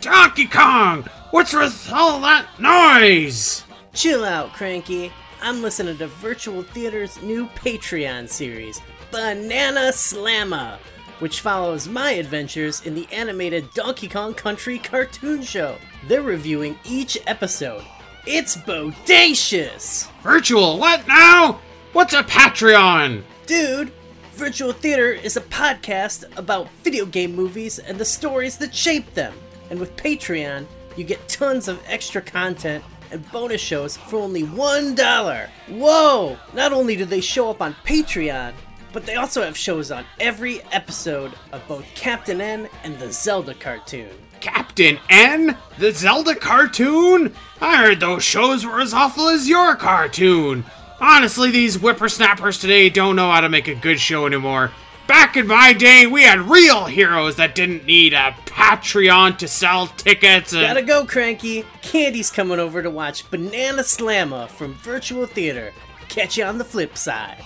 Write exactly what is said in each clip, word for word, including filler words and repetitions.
Donkey Kong! What's with all that noise? Chill out, Cranky. I'm listening to Virtual Theater's new Patreon series, Banana Slamma, which follows my adventures in the animated Donkey Kong Country cartoon show. They're reviewing each episode. It's bodacious! Virtual what now? What's a Patreon? Dude, Virtual Theater is a podcast about video game movies and the stories that shape them. And with Patreon, you get tons of extra content and bonus shows for only one dollar. Whoa! Not only do they show up on Patreon, but they also have shows on every episode of both Captain N and the Zelda cartoon. Captain N? The Zelda cartoon? I heard those shows were as awful as your cartoon. Honestly, these whippersnappers today don't know how to make a good show anymore. Back in my day, we had real heroes that didn't need a Patreon to sell tickets and... Gotta go, Cranky. Candy's coming over to watch Banana Slamma from Virtual Theater. Catch you on the flip side.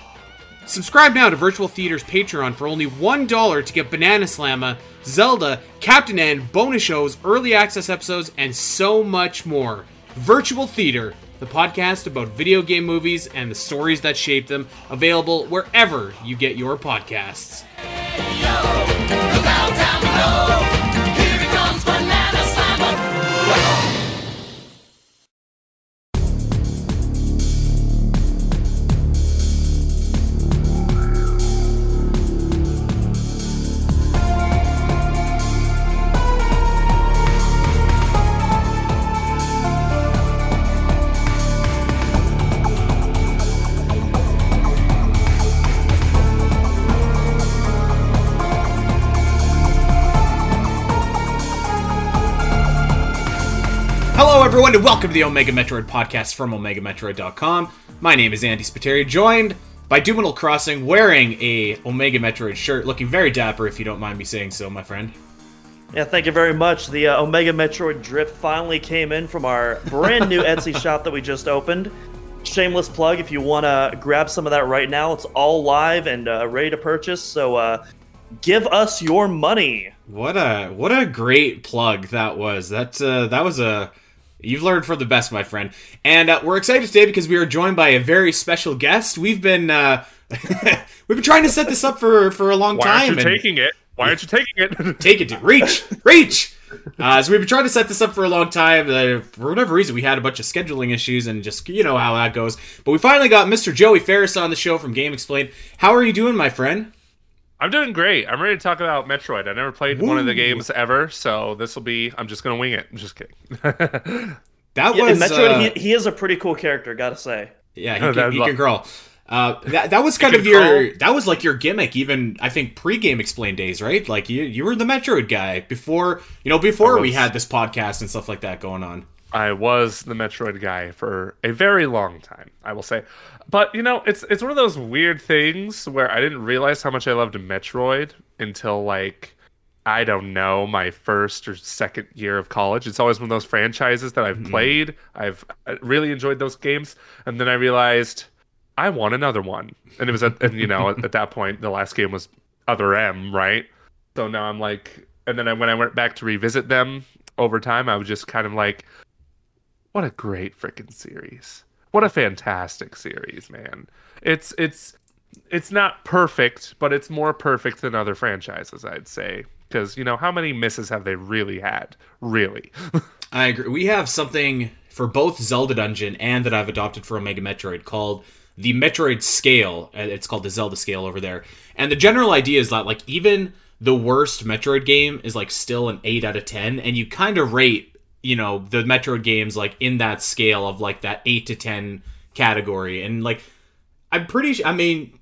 Subscribe now to Virtual Theater's Patreon for only one dollar to get Banana Slamma, Zelda, Captain N, bonus shows, early access episodes, and so much more. Virtual Theater, the podcast about video game movies and the stories that shape them, available wherever you get your podcasts. Hey, yo, cause out down below, here it comes Banana Slamma. Everyone and welcome to the Omega Metroid podcast from omega metroid dot com. My name is Andy Spiteri, joined by Doominal Crossing, wearing a Omega Metroid shirt, looking very dapper if you don't mind me saying so, my friend. Yeah, thank you very much. The uh, Omega Metroid drip finally came in from our brand new Etsy shop that we just opened. Shameless plug, if you want to grab some of that right now, it's all live and uh, ready to purchase, so uh, give us your money. What a what a great plug that was. That, uh, that was a... You've learned from the best, my friend. And uh, we're excited today because we are joined by a very special guest. We've been uh, we've been trying to set this up for, for a long Why time. Why aren't you taking it? Why aren't you taking it? Take it, dude. Reach! Reach! Uh, so we've been trying to set this up for a long time. Uh, for whatever reason, we had a bunch of scheduling issues and just, you know how that goes. But we finally got Mister Joey Ferris on the show from GameXplain. How are you doing, my friend? I'm doing great. I'm ready to talk about Metroid. I never played Ooh. one of the games ever, so this will be... I'm just going to wing it. I'm just kidding. that yeah, was... Metroid, uh, he, he is a pretty cool character, gotta say. Yeah, he can, he can crawl. Uh, that, that was kind of your... Crawl. That was like your gimmick, even, I think, pre-Game Explain days, right? Like, you you were the Metroid guy before, you know, before was, we had this podcast and stuff like that going on. I was the Metroid guy for a very long time, I will say. But, you know, it's it's one of those weird things where I didn't realize how much I loved Metroid until, like, I don't know, my first or second year of college. It's always one of those franchises that I've mm-hmm. played. I've really enjoyed those games. And then I realized I want another one. And it was, at, and, you know, at that point, the last game was Other M, right? So now I'm like, and then I, when I went back to revisit them over time, I was just kind of like, what a great freaking series. What a fantastic series, man. It's it's it's not perfect, but it's more perfect than other franchises, I'd say. Because, you know, how many misses have they really had? Really. I agree. We have something for both Zelda Dungeon and that I've adopted for Omega Metroid called the Metroid Scale. It's called the Zelda Scale over there. And the general idea is that, like, even the worst Metroid game is, like, still an eight out of ten. And you kind of rate... you know, the Metroid games, like, in that scale of, like, that eight to ten category. And, like, I'm pretty sure, I mean,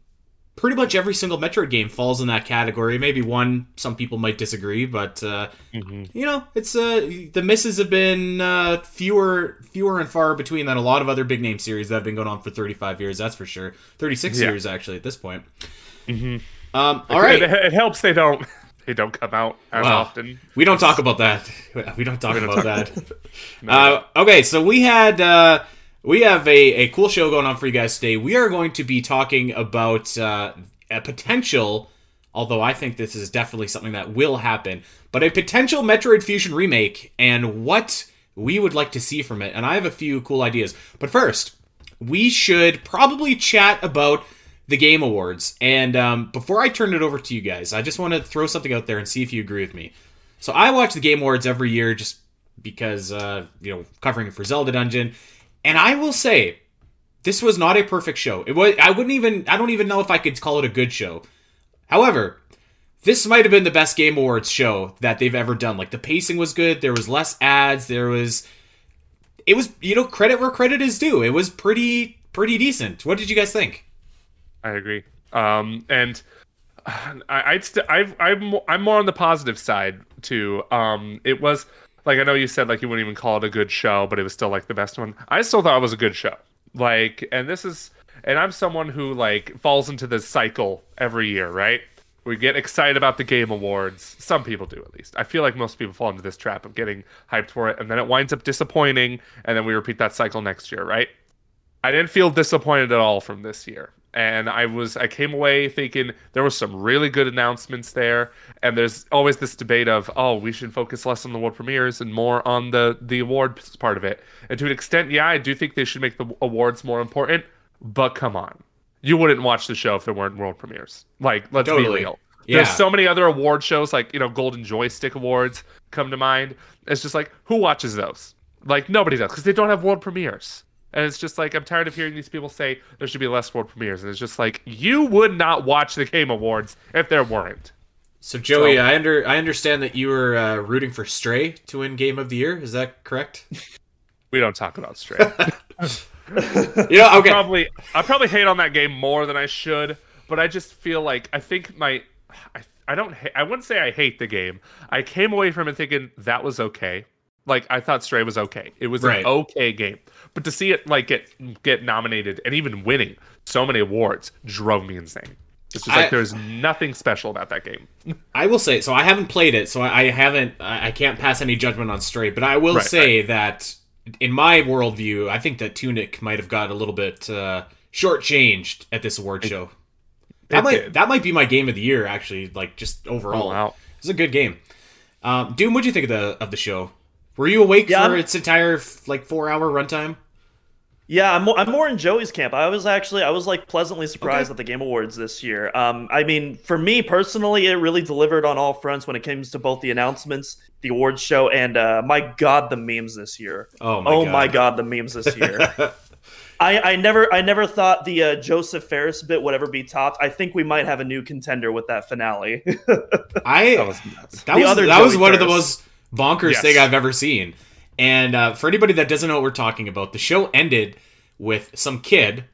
pretty much every single Metroid game falls in that category. Maybe one, some people might disagree, but, uh, mm-hmm. you know, it's, uh, the misses have been uh, fewer fewer and far between than a lot of other big name series that have been going on for thirty-five years, that's for sure. thirty-six yeah. years, actually, at this point. Mm-hmm. Um, all it, right. It, it helps they don't... They don't come out as well, often. We don't talk about that. We don't talk we don't about talk that. About no. uh, okay, so we had uh, we have a, a cool show going on for you guys today. We are going to be talking about uh, a potential, although I think this is definitely something that will happen, but a potential Metroid Fusion remake and what we would like to see from it. And I have a few cool ideas. But first, we should probably chat about the Game Awards. And um, before I turn it over to you guys, I just want to throw something out there and see if you agree with me. So I watch the Game Awards every year just because, uh, you know, covering it for Zelda Dungeon. And I will say, this was not a perfect show. It was. I wouldn't even. I don't even know if I could call it a good show. However, this might have been the best Game Awards show that they've ever done. Like, the pacing was good. There was less ads. There was. It was, you know, credit where credit is due. It was pretty pretty decent. What did you guys think? I agree. Um, and I, I'd st- I've, I'm I'm more on the positive side too. Um, it was. Like, I know you said, like, you wouldn't even call it a good show, but it was still, like, the best one. I still thought it was a good show. Like, and this is... And I'm someone who, like, falls into this cycle every year, right? We get excited about the Game Awards. Some people do, at least. I feel like most people fall into this trap of getting hyped for it, and then it winds up disappointing, and then we repeat that cycle next year, right? I didn't feel disappointed at all from this year. And I was, I came away thinking there was some really good announcements there. And there's always this debate of, oh, we should focus less on the world premieres and more on the, the awards part of it. And to an extent, yeah, I do think they should make the awards more important. But come on. You wouldn't watch the show if there weren't world premieres. Like, let's totally. be real. Yeah. There's so many other award shows, like, you know, Golden Joystick Awards come to mind. It's just like, who watches those? Like, nobody does because they don't have world premieres. And it's just like, I'm tired of hearing these people say there should be less world premieres. And it's just like, you would not watch the Game Awards if there weren't. So, Joey, so, I under I understand that you were uh, rooting for Stray to win Game of the Year. Is that correct? We don't talk about Stray. You know, okay. I probably, I probably hate on that game more than I should. But I just feel like, I think my... I, I don't. Ha- I wouldn't say I hate the game. I came away from it thinking that was okay. Like, I thought Stray was okay. It was right. an okay game. But to see it, like, get get nominated and even winning so many awards drove me insane. It's just I, like, there's nothing special about that game. I will say, so I haven't played it, so I haven't, I can't pass any judgment on Stray, but I will right, say right. that in my worldview, I think that Tunic might have got a little bit uh, shortchanged at this award it, show. That might did. that might be my game of the year, actually, like, just overall. Oh, wow. It's a good game. Um, Doom, what'd you think of the of the show? Were you awake yeah, for I'm... its entire, like, four-hour runtime? Yeah, I'm more, I'm more in Joey's camp. I was actually, I was like pleasantly surprised okay. at the Game Awards this year. Um, I mean, for me personally, it really delivered on all fronts when it comes to both the announcements, the awards show, and uh, my God, the memes this year. Oh my, oh God. my God, the memes this year. I, I never, I never thought the uh, Joseph Ferris bit would ever be topped. I think we might have a new contender with that finale. I that was nuts. that, was, that was one Ferris. of the most bonkers yes. thing I've ever seen. And uh, for anybody that doesn't know what we're talking about, the show ended with some kid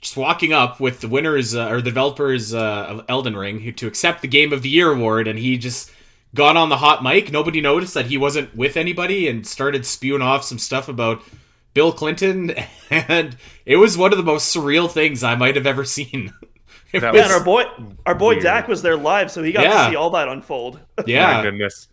just walking up with the winners uh, or the developers uh, of Elden Ring who, to accept the Game of the Year award, and he just got on the hot mic. Nobody noticed that he wasn't with anybody and started spewing off some stuff about Bill Clinton, and it was one of the most surreal things I might have ever seen. It that was and our boy, our boy weird. Dak was there live, so he got yeah. to see all that unfold. Yeah, my goodness.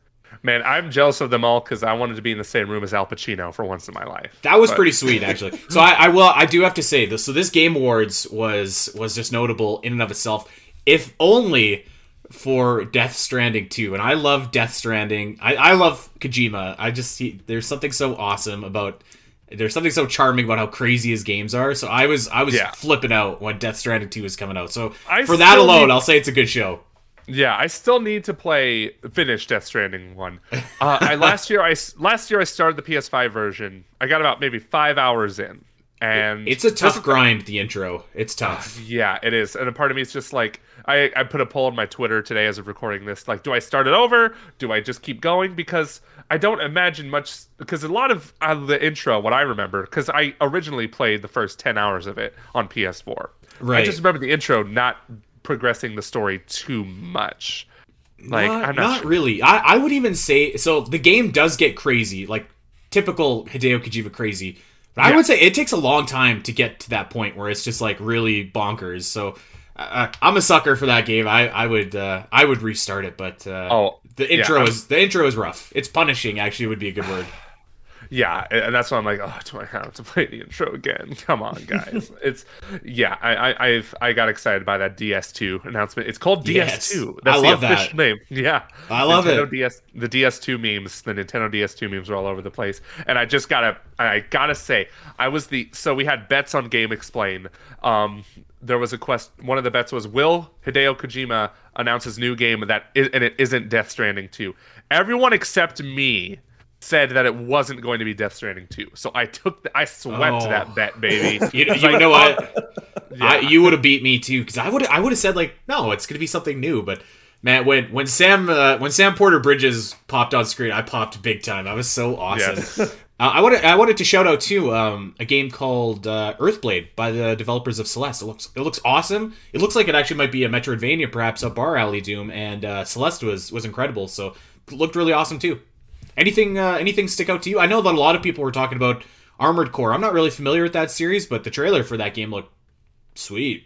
Man, I'm jealous of them all because I wanted to be in the same room as Al Pacino for once in my life. That was but. pretty sweet, actually. So I, I will, I do have to say this. So this Game Awards was was just notable in and of itself, if only for Death Stranding two. And I love Death Stranding. I, I love Kojima. I just he, there's something so awesome about there's something so charming about how crazy his games are. So I was I was yeah. flipping out when Death Stranding two was coming out. So I for that alone, need- I'll say it's a good show. Yeah, I still need to play finish Death Stranding one. Uh, I last year I last year I started the P S five version. I got about maybe five hours in, and it's a tough grind. The intro, it's tough. Yeah, it is. And a part of me is just like, I I put a poll on my Twitter today as of recording this. Like, do I start it over? Do I just keep going? Because I don't imagine much. Because a lot of uh, the intro, what I remember, because I originally played the first ten hours of it on P S four. Right. I just remember the intro not progressing the story too much. Like, not, I'm not, not sure. really. I, I would even say, so the game does get crazy, like typical Hideo Kojima crazy. But yeah. I would say it takes a long time to get to that point where it's just like really bonkers. So uh, I'm a sucker for that game. I, I would uh, I would restart it, but uh, oh, the intro yeah, is the intro is rough. It's punishing, actually, would be a good word. Yeah, and that's why I'm like, oh, do I have to play the intro again? Come on, guys. It's yeah, I I I've, I got excited by that D S two announcement. It's called D S two. Yes. That's I love the official that. name. Yeah, I love Nintendo it. D S, the D S two memes, the Nintendo D S two memes are all over the place. And I just gotta, I gotta say, I was the so we had bets on GameXplain. Um, there was a quest. One of the bets was, will Hideo Kojima announce his new game that is, and it isn't Death Stranding two? Everyone except me said that it wasn't going to be Death Stranding two. So I took, the, I swept oh. that bet, baby. you, you like, know what? Yeah. I, you would have beat me too, because I would, I would have said like, no, it's going to be something new. But man, when when Sam, uh, when Sam Porter Bridges popped on screen, I popped big time. I was so awesome. Yes. uh, I wanted, I wanted to shout out too um, a game called uh, Earthblade by the developers of Celeste. It looks, it looks awesome. It looks like it actually might be a Metroidvania, perhaps up our alley, Doom, and uh, Celeste was was incredible. So it looked really awesome too. Anything uh, anything stick out to you? I know that a lot of people were talking about Armored Core. I'm not really familiar with that series, but the trailer for that game looked sweet.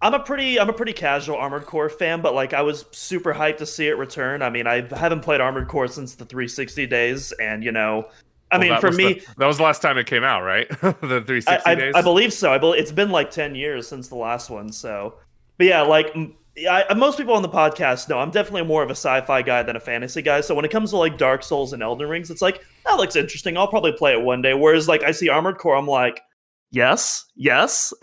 I'm a pretty I'm a pretty casual Armored Core fan, but like I was super hyped to see it return. I mean, I haven't played Armored Core since the three sixty days, and you know, I well, mean, for me... The, that was the last time it came out, right? The three sixty I, I, days? I believe so. I believe it's been like ten years since the last one, so... But yeah, like... I, most people on the podcast know I'm definitely more of a sci-fi guy than a fantasy guy. So when it comes to like Dark Souls and Elden Rings, it's like, that looks interesting. I'll probably play it one day. Whereas like I see Armored Core, I'm like, yes, yes.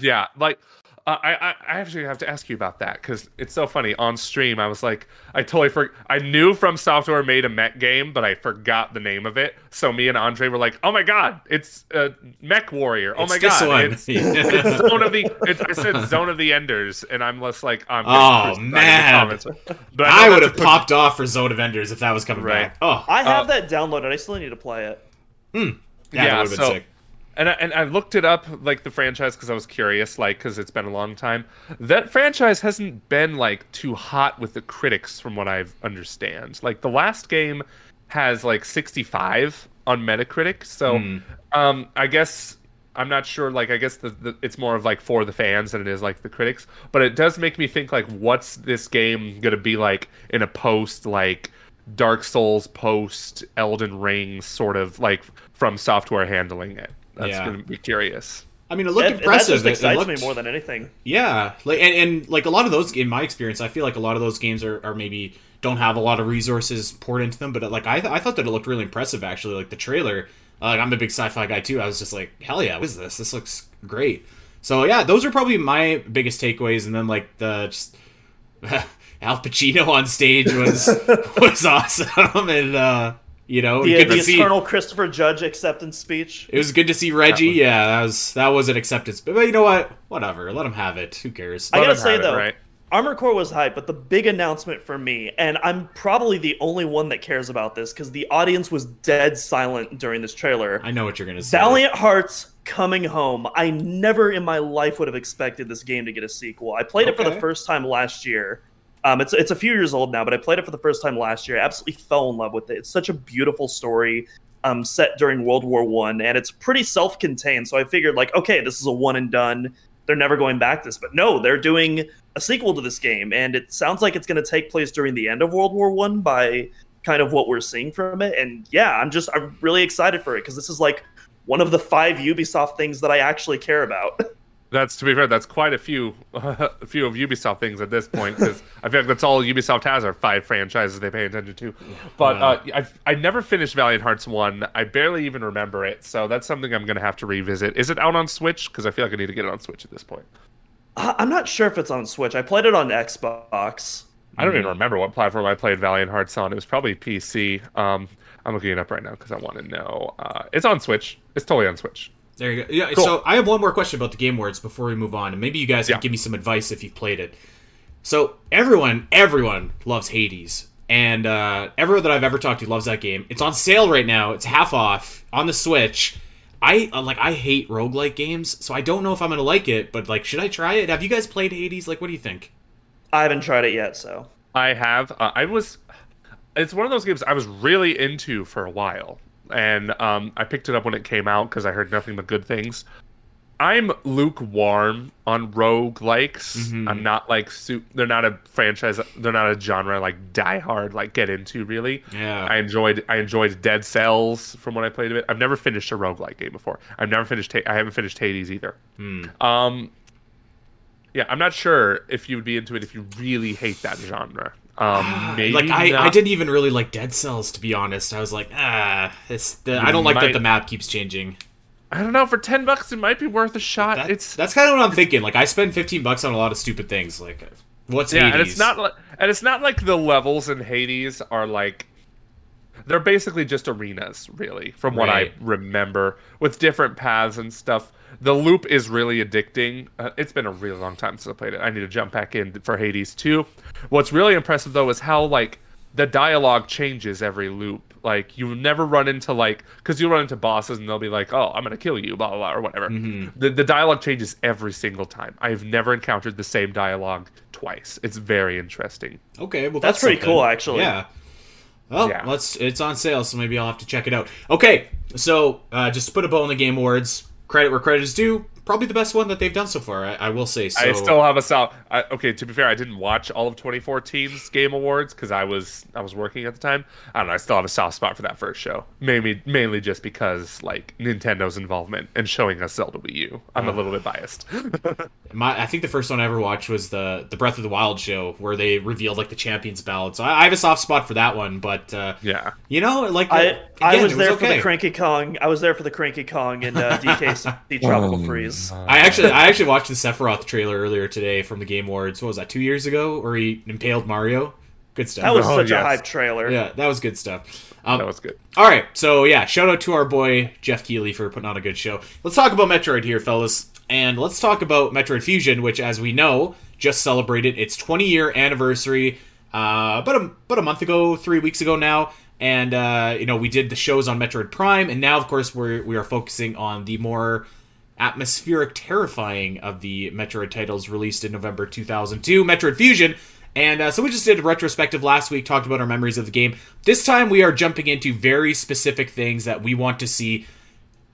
Yeah, like uh, I, I actually have to ask you about that because it's so funny. On stream, I was like, I totally forgot. I knew From Software made a mech game, but I forgot the name of it. So me and Andre were like, oh my God, it's uh, Mech Warrior. Oh it's my God. One. It's, it's Zone of the, it's, I said Zone of the Enders, and I'm less like, I'm oh man. But I, I would have popped off for Zone of Enders if that was coming right. back. Oh, I have uh, that downloaded. I still need to play it. Mm. Yeah, yeah, that would have been so, sick. And I, and I looked it up, like, the franchise, because I was curious, like, because it's been a long time. That franchise hasn't been, like, too hot with the critics, from what I understand. Like, the last game has, like, sixty-five on Metacritic. So, mm. um, I guess, I'm not sure, like, I guess the, the, it's more of, like, for the fans than it is, like, the critics. But it does make me think, like, what's this game going to be like in a post, like... Dark Souls post Elden Ring sort of like From Software handling it. That's yeah. gonna be curious. I mean, it looked it, impressive. That just excites it, it looked, me more than anything. Yeah, like and, and like a lot of those, in my experience, I feel like a lot of those games are, are maybe don't have a lot of resources poured into them. But like I, th- I thought that it looked really impressive actually. Like the trailer, uh, like, I'm a big sci-fi guy too. I was just like, hell yeah, what is this? This looks great. So yeah, those are probably my biggest takeaways. And then like the just. Al Pacino on stage was was awesome, and uh, you know, the, good the to see. eternal Christopher Judge acceptance speech. It was good to see Reggie. That yeah, that was that was an acceptance, but you know what? Whatever, let him have it. Who cares? Let I gotta say though, right? Armored Core was hype, but the big announcement for me, and I'm probably the only one that cares about this because the audience was dead silent during this trailer. I know what you're gonna say. Valiant Hearts coming home. I never in my life would have expected this game to get a sequel. I played okay. it for the first time last year. Um, it's it's a few years old now, but I played it for the first time last year. I absolutely fell in love with it. It's such a beautiful story um, set during World War One, and it's pretty self-contained. So I figured, like, okay, this is a one and done. They're never going back to this. But no, they're doing a sequel to this game, and it sounds like it's going to take place during the end of World War One by kind of what we're seeing from it. And yeah, I'm just I'm really excited for it because this is like one of the five Ubisoft things that I actually care about. That's, to be fair, that's quite a few uh, a few of Ubisoft things at this point, because I feel like that's all Ubisoft has are five franchises they pay attention to. But uh, I I never finished Valiant Hearts one. I barely even remember it, so that's something I'm going to have to revisit. Is it out on Switch? Because I feel like I need to get it on Switch at this point. Uh, I'm not sure if it's on Switch. I played it on Xbox. I don't mm. even remember what platform I played Valiant Hearts on. It was probably P C. Um, I'm looking it up right now because I want to know. Uh, it's on Switch. It's totally on Switch. There you go. Yeah. Cool. So I have one more question about the Game Awards before we move on, and maybe you guys can yeah. give me some advice if you've played it. So everyone, everyone loves Hades, and uh, everyone that I've ever talked to loves that game. It's on sale right now. It's half off on the Switch. I uh, like. I hate roguelike games, so I don't know if I'm gonna like it. But like, should I try it? Have you guys played Hades? Like, what do you think? I haven't tried it yet, so I have. Uh, I was. It's one of those games I was really into for a while. And um, I picked it up when it came out because I heard nothing but good things. I'm lukewarm on roguelikes. Mm-hmm. I'm not like su- they're not a franchise. They're not a genre like die hard like get into really. Yeah. I enjoyed I enjoyed Dead Cells from when I played it. I've never finished a roguelike game before. I've never finished. I haven't finished Hades either. Mm. Um. Yeah, I'm not sure if you would be into it if you really hate that genre. Um, maybe like I, I didn't even really like Dead Cells, to be honest. I was like, ah, it's the, I don't might, like that the map keeps changing. I don't know. For ten bucks, it might be worth a shot. That, it's that's kind of what I'm thinking. Like I spend fifteen bucks on a lot of stupid things. Like what's yeah, Hades? and it's not like, and it's not like the levels in Hades are like they're basically just arenas, really, from what right. I remember, with different paths and stuff. The loop is really addicting. Uh, it's been a really long time since I played it. I need to jump back in for Hades two. What's really impressive, though, is how, like, the dialogue changes every loop. Like, you never run into, like... Because you run into bosses, and they'll be like, oh, I'm going to kill you, blah, blah, blah, or whatever. Mm-hmm. The, the dialogue changes every single time. I've never encountered the same dialogue twice. It's very interesting. Okay, well, that's, that's pretty something. cool, actually. Yeah. Well, yeah. let's. It's on sale, so maybe I'll have to check it out. Okay, so, uh, just to put a bow in the Game Awards... Credit where credit is due. Probably the best one that they've done so far, I, I will say. So. I still have a solid... I, okay, to be fair, I didn't watch all of twenty fourteen's Game Awards because I was I was working at the time. I don't know, I still have a soft spot for that first show. Mainly, mainly just because, like, Nintendo's involvement and showing us Zelda Wii U. I'm uh, a little bit biased. my, I think the first one I ever watched was the, the Breath of the Wild show where they revealed, like, the Champions Ballot. So I, I have a soft spot for that one, but... Uh, yeah. You know, like... I, again, I was there was okay. for the Cranky Kong. I was there for the Cranky Kong and uh, D K's Tropical Freeze. I actually I actually watched the Sephiroth trailer earlier today from the Game Awards. What was that, two years ago? Where he impaled Mario? Good stuff. That was oh, such yes. a hype trailer. Yeah, that was good stuff. Um, that was good. All right, so yeah, shout out to our boy Jeff Keighley for putting on a good show. Let's talk about Metroid here, fellas. And let's talk about Metroid Fusion, which, as we know, just celebrated its twenty-year anniversary uh, about, a, about a month ago, three weeks ago now. And, uh, you know, we did the shows on Metroid Prime, and now, of course, we're, we are focusing on the more... atmospheric terrifying of the Metroid titles released in November two thousand two, Metroid Fusion. And uh, so we just did a retrospective last week, talked about our memories of the game. This time we are jumping into very specific things that we want to see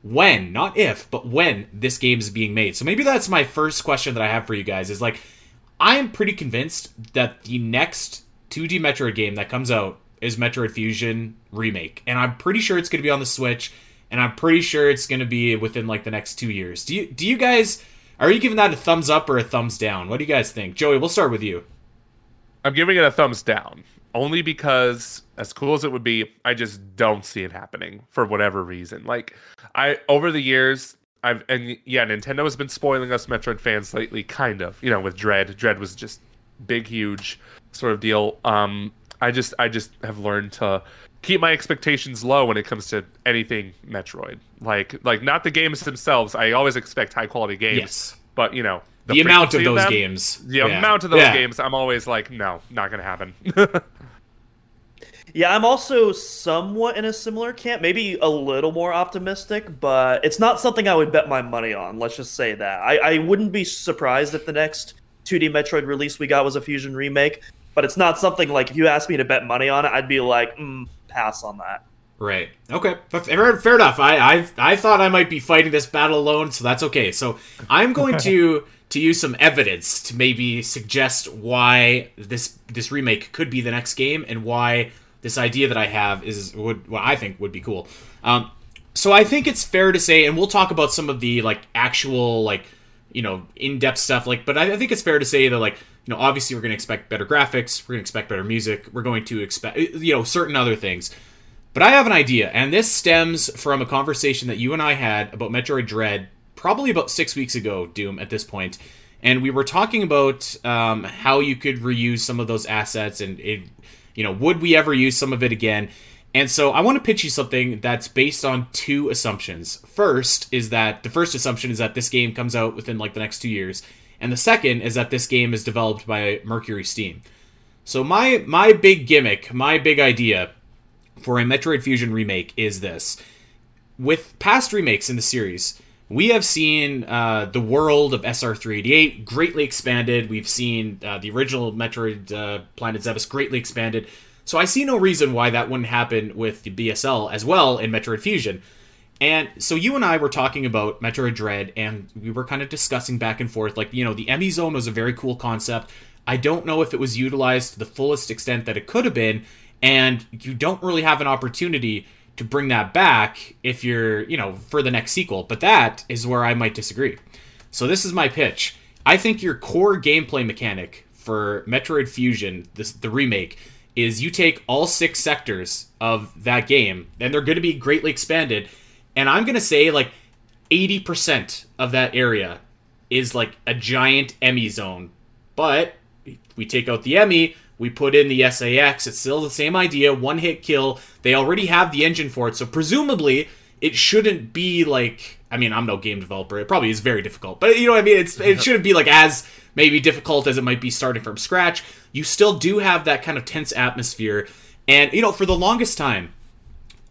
when, not if, but when this game is being made. So maybe that's my first question that I have for you guys is like, I am pretty convinced that the next two D Metroid game that comes out is Metroid Fusion Remake. And I'm pretty sure it's going to be on the Switch. And I'm pretty sure it's going to be within, like, the next two years. Do you do you guys... Are you giving that a thumbs up or a thumbs down? What do you guys think? Joey, we'll start with you. I'm giving it a thumbs down. Only because, as cool as it would be, I just don't see it happening for whatever reason. Like, I over the years... I've And, yeah, Nintendo has been spoiling us Metroid fans lately, kind of. You know, with Dread. Dread was just big, huge sort of deal. Um, I just I just have learned to... keep my expectations low when it comes to anything Metroid. Like, like not the games themselves. I always expect high quality games, yes. but you know the, the amount of those of them, games. The yeah. amount of those yeah. games, I'm always like, no, not gonna happen. yeah, I'm also somewhat in a similar camp, maybe a little more optimistic, but it's not something I would bet my money on. Let's just say that I, I wouldn't be surprised if the next two D Metroid release we got was a Fusion remake, but it's not something like if you asked me to bet money on it, I'd be like, mm, pass on that. Right. Okay. Fair, fair enough. I, I I thought I might be fighting this battle alone, so that's okay. So I'm going to to use some evidence to maybe suggest why this this remake could be the next game and why this idea that I have is would what I think would be cool. Um, so I think it's fair to say, and we'll talk about some of the like actual like you know in-depth stuff. Like, but I, I think it's fair to say that like. You know, obviously, we're going to expect better graphics. We're going to expect better music. We're going to expect, you know, certain other things. But I have an idea, and this stems from a conversation that you and I had about Metroid Dread probably about six weeks ago, Doom, at this point. And we were talking about um, how you could reuse some of those assets and, it, you know, would we ever use some of it again? And so I want to pitch you something that's based on two assumptions. First is that the first assumption is that this game comes out within, like, the next two years. And the second is that this game is developed by Mercury Steam. So my my big gimmick, my big idea for a Metroid Fusion remake is this. With past remakes in the series, we have seen uh, the world of S R three eighty-eight greatly expanded. We've seen uh, the original Metroid uh, Planet Zebes greatly expanded. So I see no reason why that wouldn't happen with the B S L as well in Metroid Fusion. And so you and I were talking about Metroid Dread, and we were kind of discussing back and forth, like, you know, the Emmy Zone was a very cool concept. I don't know if it was utilized to the fullest extent that it could have been, and you don't really have an opportunity to bring that back if you're, you know, for the next sequel. But that is where I might disagree. So this is my pitch. I think your core gameplay mechanic for Metroid Fusion, this, the remake, is you take all six sectors of that game, and they're going to be greatly expanded. And I'm going to say, like, eighty percent of that area is, like, a giant Emmy zone. But we take out the Emmy, we put in the S A X, it's still the same idea, one-hit kill. They already have the engine for it, so presumably it shouldn't be, like... I mean, I'm no game developer. It probably is very difficult. But, you know what I mean? It's, it shouldn't be, like, as maybe difficult as it might be starting from scratch. You still do have that kind of tense atmosphere. And, you know, for the longest time,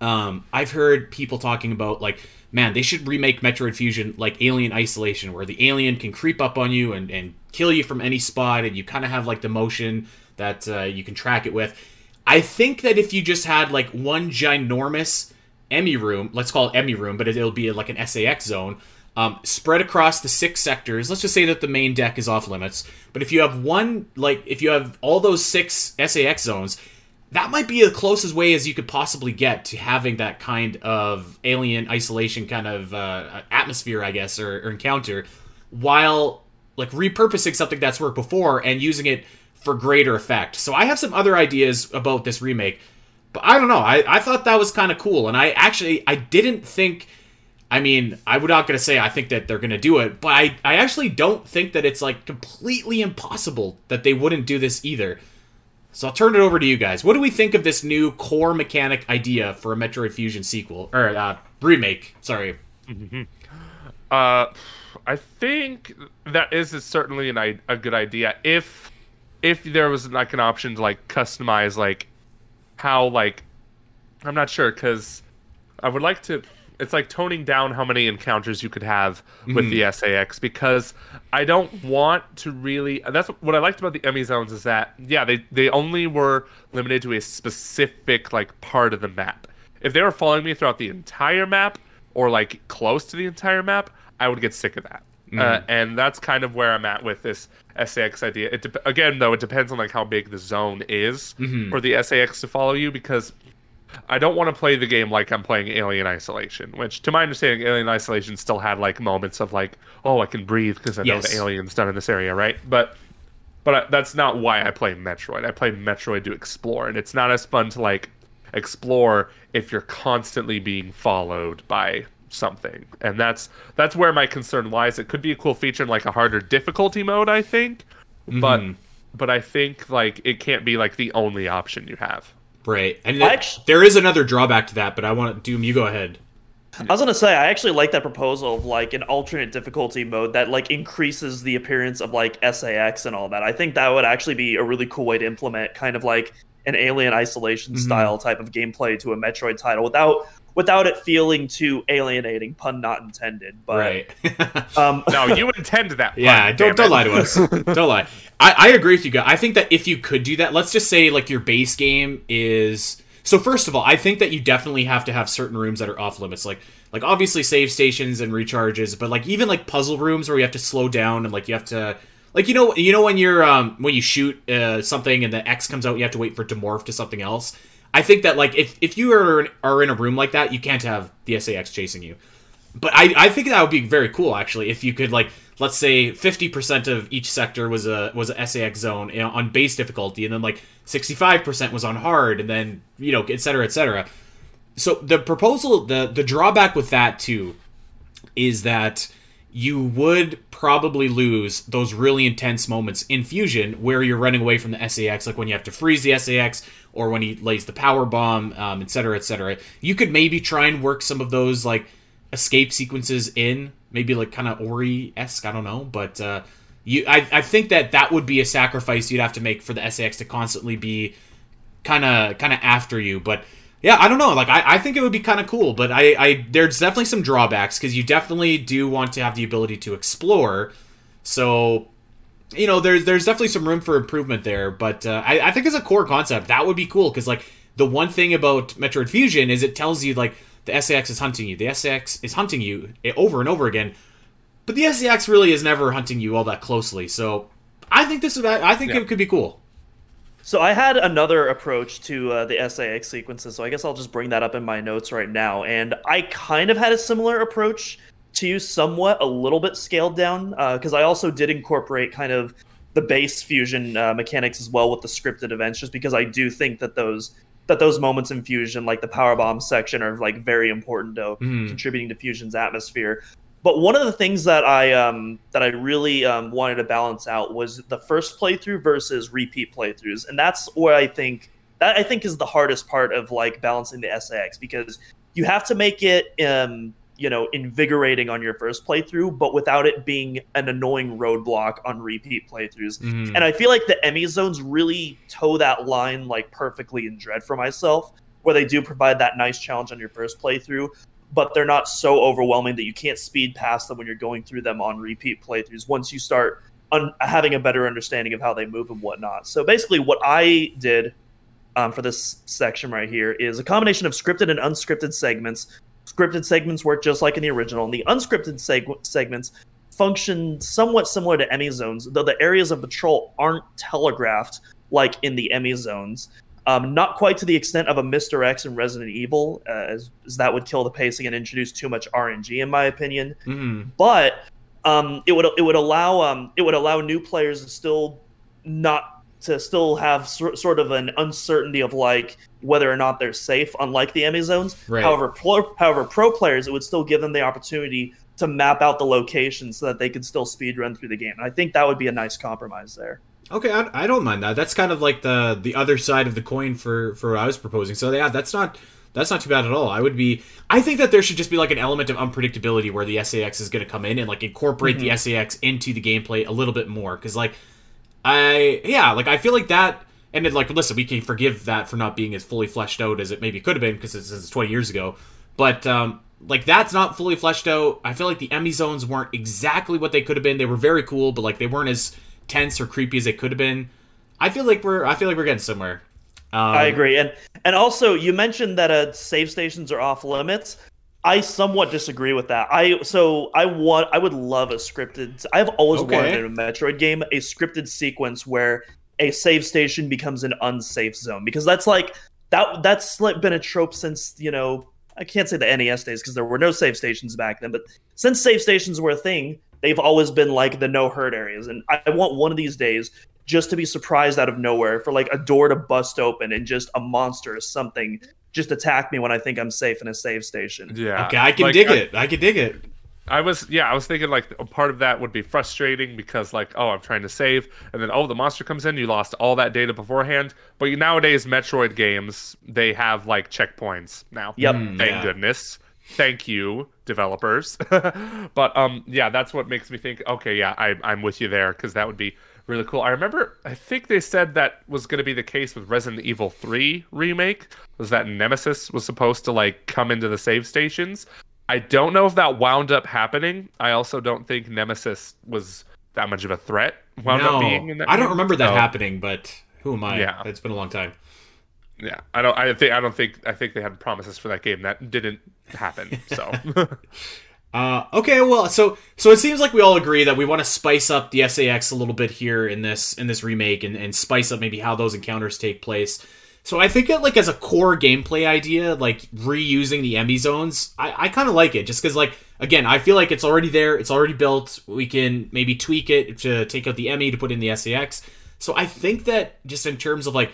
Um, I've heard people talking about, like, man, they should remake Metroid Fusion like Alien Isolation, where the alien can creep up on you and, and kill you from any spot, and you kind of have, like, the motion that uh, you can track it with. I think that if you just had, like, one ginormous Emmy room, let's call it Emmy room, but it'll be like an S A X zone, um, spread across the six sectors. Let's just say that the main deck is off limits. But if you have one, like, if you have all those six S A X zones, that might be the closest way as you could possibly get to having that kind of Alien Isolation kind of uh, atmosphere, I guess, or, or encounter, while, like, repurposing something that's worked before and using it for greater effect. So I have some other ideas about this remake, but I don't know. I, I thought that was kind of cool, and I actually, I didn't think, I mean, I'm not going to say I think that they're going to do it, but I, I actually don't think that it's, like, completely impossible that they wouldn't do this either. So I'll turn it over to you guys. What do we think of this new core mechanic idea for a Metroid Fusion sequel? Or, uh, remake, sorry. Mm-hmm. Uh, I think that is certainly an, a good idea. If if there was, like, an option to, like, customize, like, how, like... I'm not sure, because I would like to... It's, like, toning down how many encounters you could have with mm-hmm. the S A X, because I don't want to really... That's what I liked about the Emmy Zones is that, yeah, they, they only were limited to a specific, like, part of the map. If they were following me throughout the entire map or, like, close to the entire map, I would get sick of that. Mm-hmm. Uh, and that's kind of where I'm at with this S A X idea. It de- again, though, it depends on, like, how big the zone is mm-hmm. for the S A X to follow you, because... I don't want to play the game like I'm playing Alien Isolation, which, to my understanding, Alien Isolation still had, like, moments of, like, oh, I can breathe because I yes. know the alien's done in this area, right? But but I, that's not why I play Metroid. I play Metroid to explore, and it's not as fun to, like, explore if you're constantly being followed by something. And that's that's where my concern lies. It could be a cool feature in, like, a harder difficulty mode, I think, mm-hmm. but but I think, like, it can't be, like, the only option you have. Right, and there, actually, there is another drawback to that, but I want to, Doom, you go ahead. I was going to say, I actually like that proposal of, like, an alternate difficulty mode that, like, increases the appearance of, like, S A X and all that. I think that would actually be a really cool way to implement kind of, like, an Alien Isolation mm-hmm. style type of gameplay to a Metroid title without without it feeling too alienating, pun not intended. But, right. um, no, you intended that pun. Yeah, don't, don't lie to us. Don't lie. I, I agree with you guys. I think that if you could do that, let's just say, like, your base game is... So first of all, I think that you definitely have to have certain rooms that are off limits. Like, like obviously save stations and recharges, but, like, even, like, puzzle rooms where you have to slow down and, like, you have to... Like, you know, you know when you're um, when you shoot uh, something and the X comes out, and you have to wait for it to morph to something else. I think that, like, if, if you are in, are in a room like that, you can't have the S A X chasing you. But I, I think that would be very cool, actually, if you could, like, let's say fifty percent of each sector was a was a S A X zone, you know, on base difficulty, and then, like, sixty-five percent was on hard, and then, you know, et cetera, et cetera. So the proposal, the the drawback with that, too, is that... you would probably lose those really intense moments in Fusion where you're running away from the S A X, like when you have to freeze the S A X or when he lays the power bomb, um, et cetera, et cetera. You could maybe try and work some of those, like, escape sequences in, maybe, like, kind of Ori-esque, I don't know. But uh, you, I, I think that that would be a sacrifice you'd have to make for the S A X to constantly be kind of kind of after you. But yeah, I don't know. Like, I, I think it would be kind of cool, but I, I there's definitely some drawbacks because you definitely do want to have the ability to explore. So, you know, there's there's definitely some room for improvement there. But uh, I, I think as a core concept, that would be cool because, like, the one thing about Metroid Fusion is it tells you, like, The S A X is hunting you. The S A X is hunting you over and over again. But the S A X really is never hunting you all that closely. So I think this is, I think yeah. it could be cool. So I had another approach to uh, the S A X sequences. So I guess I'll just bring that up in my notes right now. And I kind of had a similar approach to you, somewhat a little bit scaled down, because uh, I also did incorporate kind of the base fusion uh, mechanics as well with the scripted events, just because I do think that those that those moments in Fusion, like the Powerbomb section, are like very important to mm. contributing to Fusion's atmosphere. But one of the things that I um, that I really um, wanted to balance out was the first playthrough versus repeat playthroughs, and that's where I think that I think is the hardest part of like balancing the S A X, because you have to make it um, you know invigorating on your first playthrough, but without it being an annoying roadblock on repeat playthroughs. Mm. And I feel like the Emmy zones really toe that line like perfectly in Dread for myself, where they do provide that nice challenge on your first playthrough, but they're not so overwhelming that you can't speed past them when you're going through them on repeat playthroughs once you start un- having a better understanding of how they move and whatnot. So basically what I did um, for this section right here is a combination of scripted and unscripted segments. Scripted segments work just like in the original, and the unscripted seg- segments function somewhat similar to Emmy zones, though the areas of patrol aren't telegraphed like in the Emmy zones. Um, not quite to the extent of a Mister X in Resident Evil, uh, as, as that would kill the pacing and introduce too much R N G, in my opinion. Mm. But um, it would it would allow um, it would allow new players to still not to still have sor- sort of an uncertainty of like whether or not they're safe, unlike the Emmy zones. Right. However, pro, however, pro players, it would still give them the opportunity to map out the location so that they could still speed run through the game. And I think that would be a nice compromise there. Okay, I, I don't mind that. That's kind of like the the other side of the coin for, for what I was proposing. So yeah, that's not that's not too bad at all. I would be. I think that there should just be like an element of unpredictability where the S A X is going to come in and like incorporate mm-hmm. the S A X into the gameplay a little bit more. Because like I yeah, like I feel like that. And then like listen, we can forgive that for not being as fully fleshed out as it maybe could have been because it's, it's twenty years ago. But um, like that's not fully fleshed out. I feel like the Emmy zones weren't exactly what they could have been. They were very cool, but like they weren't as tense or creepy as it could have been. I feel like we're I feel like we're getting somewhere. Um, I agree, and and also you mentioned that uh, save stations are off limits. I somewhat disagree with that. I so I want I would love a scripted. I've always okay. wanted in a Metroid game a scripted sequence where a save station becomes an unsafe zone, because that's like that that's like been a trope since, you know, I can't say the N E S days because there were no save stations back then, but since save stations were a thing, they've always been like the no hurt areas. And I want one of these days just to be surprised out of nowhere for like a door to bust open and just a monster or something just attack me when I think I'm safe in a save station. Yeah. Okay, I can like, dig I, it. I can dig it. I was, yeah, I was thinking like a part of that would be frustrating because like, oh, I'm trying to save. And then, oh, the monster comes in. You lost all that data beforehand. But nowadays, Metroid games, they have like checkpoints now. Yep. Mm, Thank yeah. goodness. Thank you, developers. But um, yeah, that's what makes me think, okay, yeah, I, I'm with you there, because that would be really cool. I remember, I think they said that was going to be the case with Resident Evil three remake, was that Nemesis was supposed to like come into the save stations. I don't know if that wound up happening. I also don't think Nemesis was that much of a threat. Wound no, up being in that I don't game. remember that no. happening, but who am I? Yeah. It's been a long time. Yeah, I don't. I think. I don't think. I think they had promises for that game that didn't happen. So, uh, okay. Well, so so it seems like we all agree that we want to spice up the S A X a little bit here in this in this remake, and, and spice up maybe how those encounters take place. So I think that like as a core gameplay idea, like reusing the Emmy zones, I, I kind of like it just because like again, I feel like it's already there, it's already built. We can maybe tweak it to take out the Emmy to put in the S A X. So I think that just in terms of like,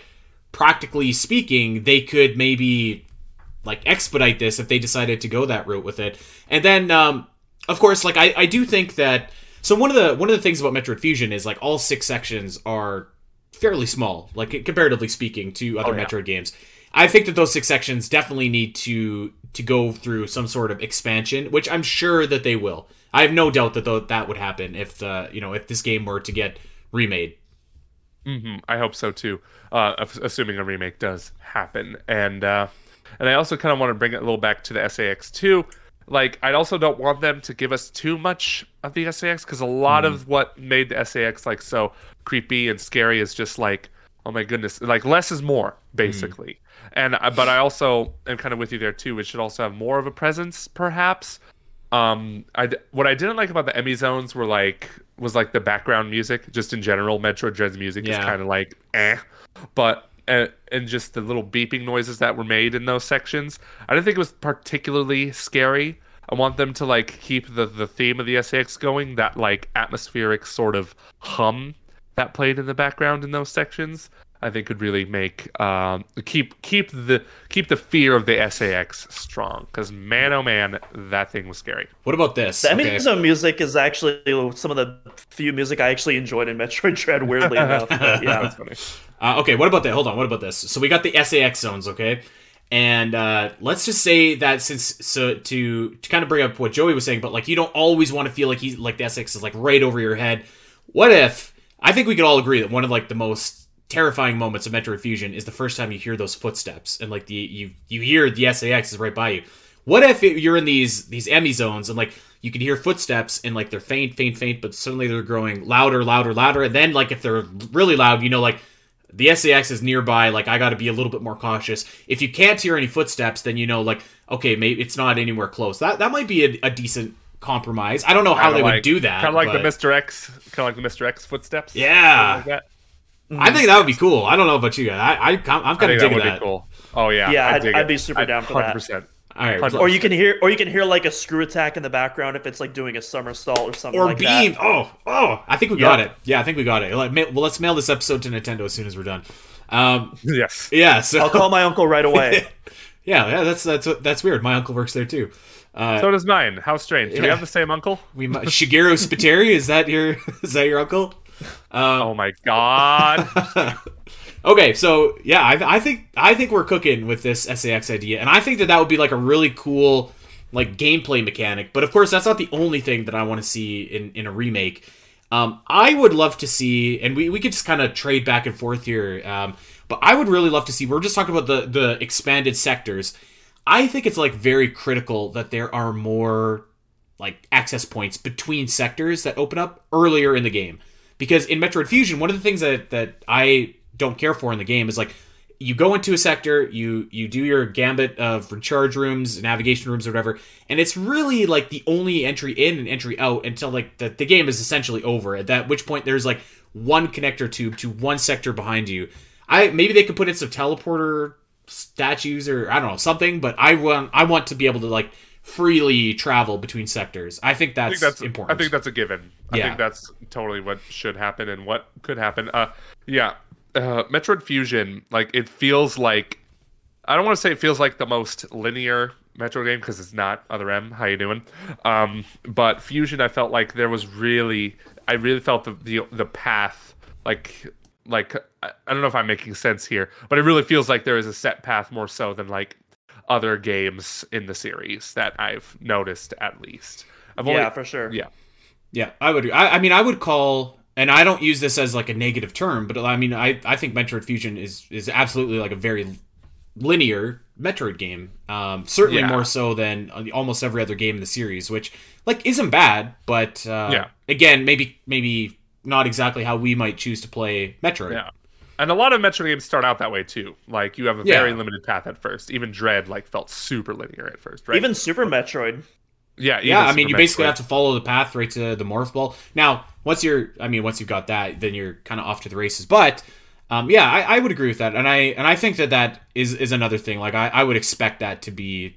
practically speaking, they could maybe like expedite this if they decided to go that route with it. And then um of course like I, I do think that so one of the one of the things about Metroid Fusion is like all six sections are fairly small, like comparatively speaking to other oh, yeah. Metroid games. I think that those six sections definitely need to to go through some sort of expansion, which I'm sure that they will. I have no doubt that th- that would happen if the you know if this game were to get remade. Mm-hmm. I hope so too, uh, assuming a remake does happen. And uh, and I also kind of want to bring it a little back to the S A X too. Like, I also don't want them to give us too much of the S A X, because a lot mm. of what made the S A X like so creepy and scary is just like, oh my goodness, like less is more, basically. Mm. And but I also am kind of with you there too. It should also have more of a presence, perhaps. Um, I what I didn't like about the Emmy zones were like was like the background music. Just in general, Metroid Dread's music yeah. is kind of like eh, but. And just the little beeping noises that were made in those sections. I didn't think it was particularly scary. I want them to like keep the, the theme of the S A X going, that like atmospheric sort of hum that played in the background in those sections. I think could really make um, keep keep the keep the fear of the S A X strong, because man oh man, that thing was scary. What about this? The okay. Amazon music is actually some of the few music I actually enjoyed in Metroid Dread. Weirdly enough, but yeah, that's funny. Uh, okay, what about that? Hold on, what about this? So we got the S A X zones, okay, and uh, let's just say that since so to to kind of bring up what Joey was saying, but like you don't always want to feel like he's like the S A X is like right over your head. What if I think we could all agree that one of like the most terrifying moments of Metroid Fusion is the first time you hear those footsteps and like the you you hear the S A X is right by you. What if it, you're in these these Emmy zones and like you can hear footsteps and like they're faint, faint, faint, but suddenly they're growing louder, louder, louder. And then like if they're really loud, you know like the S A X is nearby. Like I got to be a little bit more cautious. If you can't hear any footsteps, then you know like okay, maybe it's not anywhere close. That that might be a, a decent compromise. I don't know how kinda they like, would do that. Kind of like but... the Mister X, kind of like the Mister X footsteps. Yeah. I think that would be cool. I don't know about you guys. I, I, I'm kind of digging that. Would that would be cool. Oh, yeah. Yeah, I'd, I'd, I'd be super down for that. one hundred percent. All right. one hundred percent. Or you can hear or you can hear like a screw attack in the background if it's like doing a somersault or something or like beam. that. Or beam. Oh, oh. I think we yeah. got it. Yeah, I think we got it. Like, well, let's mail this episode to Nintendo as soon as we're done. Um, yes. Yeah. So. I'll call my uncle right away. yeah, yeah, that's that's that's weird. My uncle works there, too. Uh, so does mine. How strange. Do yeah. we have the same uncle? We Shigeru Spiteri? is that your Is that your uncle? Um, oh my god. Okay, so yeah, I, I think I think we're cooking with this S A X idea, and I think that that would be like a really cool like gameplay mechanic. But of course, that's not the only thing that I want to see in, in a remake. Um, I would love to see, and we, we could just kind of trade back and forth here. Um, but I would really love to see. We're just talking about the the expanded sectors. I think it's like very critical that there are more like access points between sectors that open up earlier in the game. Because in Metroid Fusion, one of the things that, that I don't care for in the game is like you go into a sector, you you do your gambit of recharge rooms, navigation rooms, or whatever, and it's really like the only entry in and entry out until like the, the game is essentially over. At that which point there's like one connector tube to one sector behind you. I maybe they could put in some teleporter statues or I don't know something, but I want I want to be able to like freely travel between sectors. I think that's, I think that's important. I think that's a given. Yeah. I think that's totally what should happen and what could happen. Uh, yeah, uh, Metroid Fusion, like it feels like, I don't want to say it feels like the most linear Metroid game because it's not. Other M, how you doing? Um, but Fusion, I felt like there was really, I really felt the the, the path like. Like I, I don't know if I'm making sense here, but it really feels like there is a set path more so than like other games in the series that I've noticed, at least. I've yeah, only, for sure. Yeah, yeah. I would. I, I mean, I would call, and I don't use this as like a negative term, but I mean, I, I think Metroid Fusion is is absolutely like a very linear Metroid game. Um, certainly yeah. more so than almost every other game in the series, which like isn't bad, but uh, yeah. again, maybe maybe. not exactly how we might choose to play Metroid. Yeah. And a lot of Metroid games start out that way too. Like you have a yeah. very limited path at first. Even Dread like felt super linear at first, right? Even Super Metroid. Yeah, even yeah. I mean, Super you basically Metroid. have to follow the path right to the morph ball. Now, once you're, I mean, once you've got that, then you're kind of off to the races. But um, yeah, I, I would agree with that, and I and I think that that is is another thing. Like I, I would expect that to be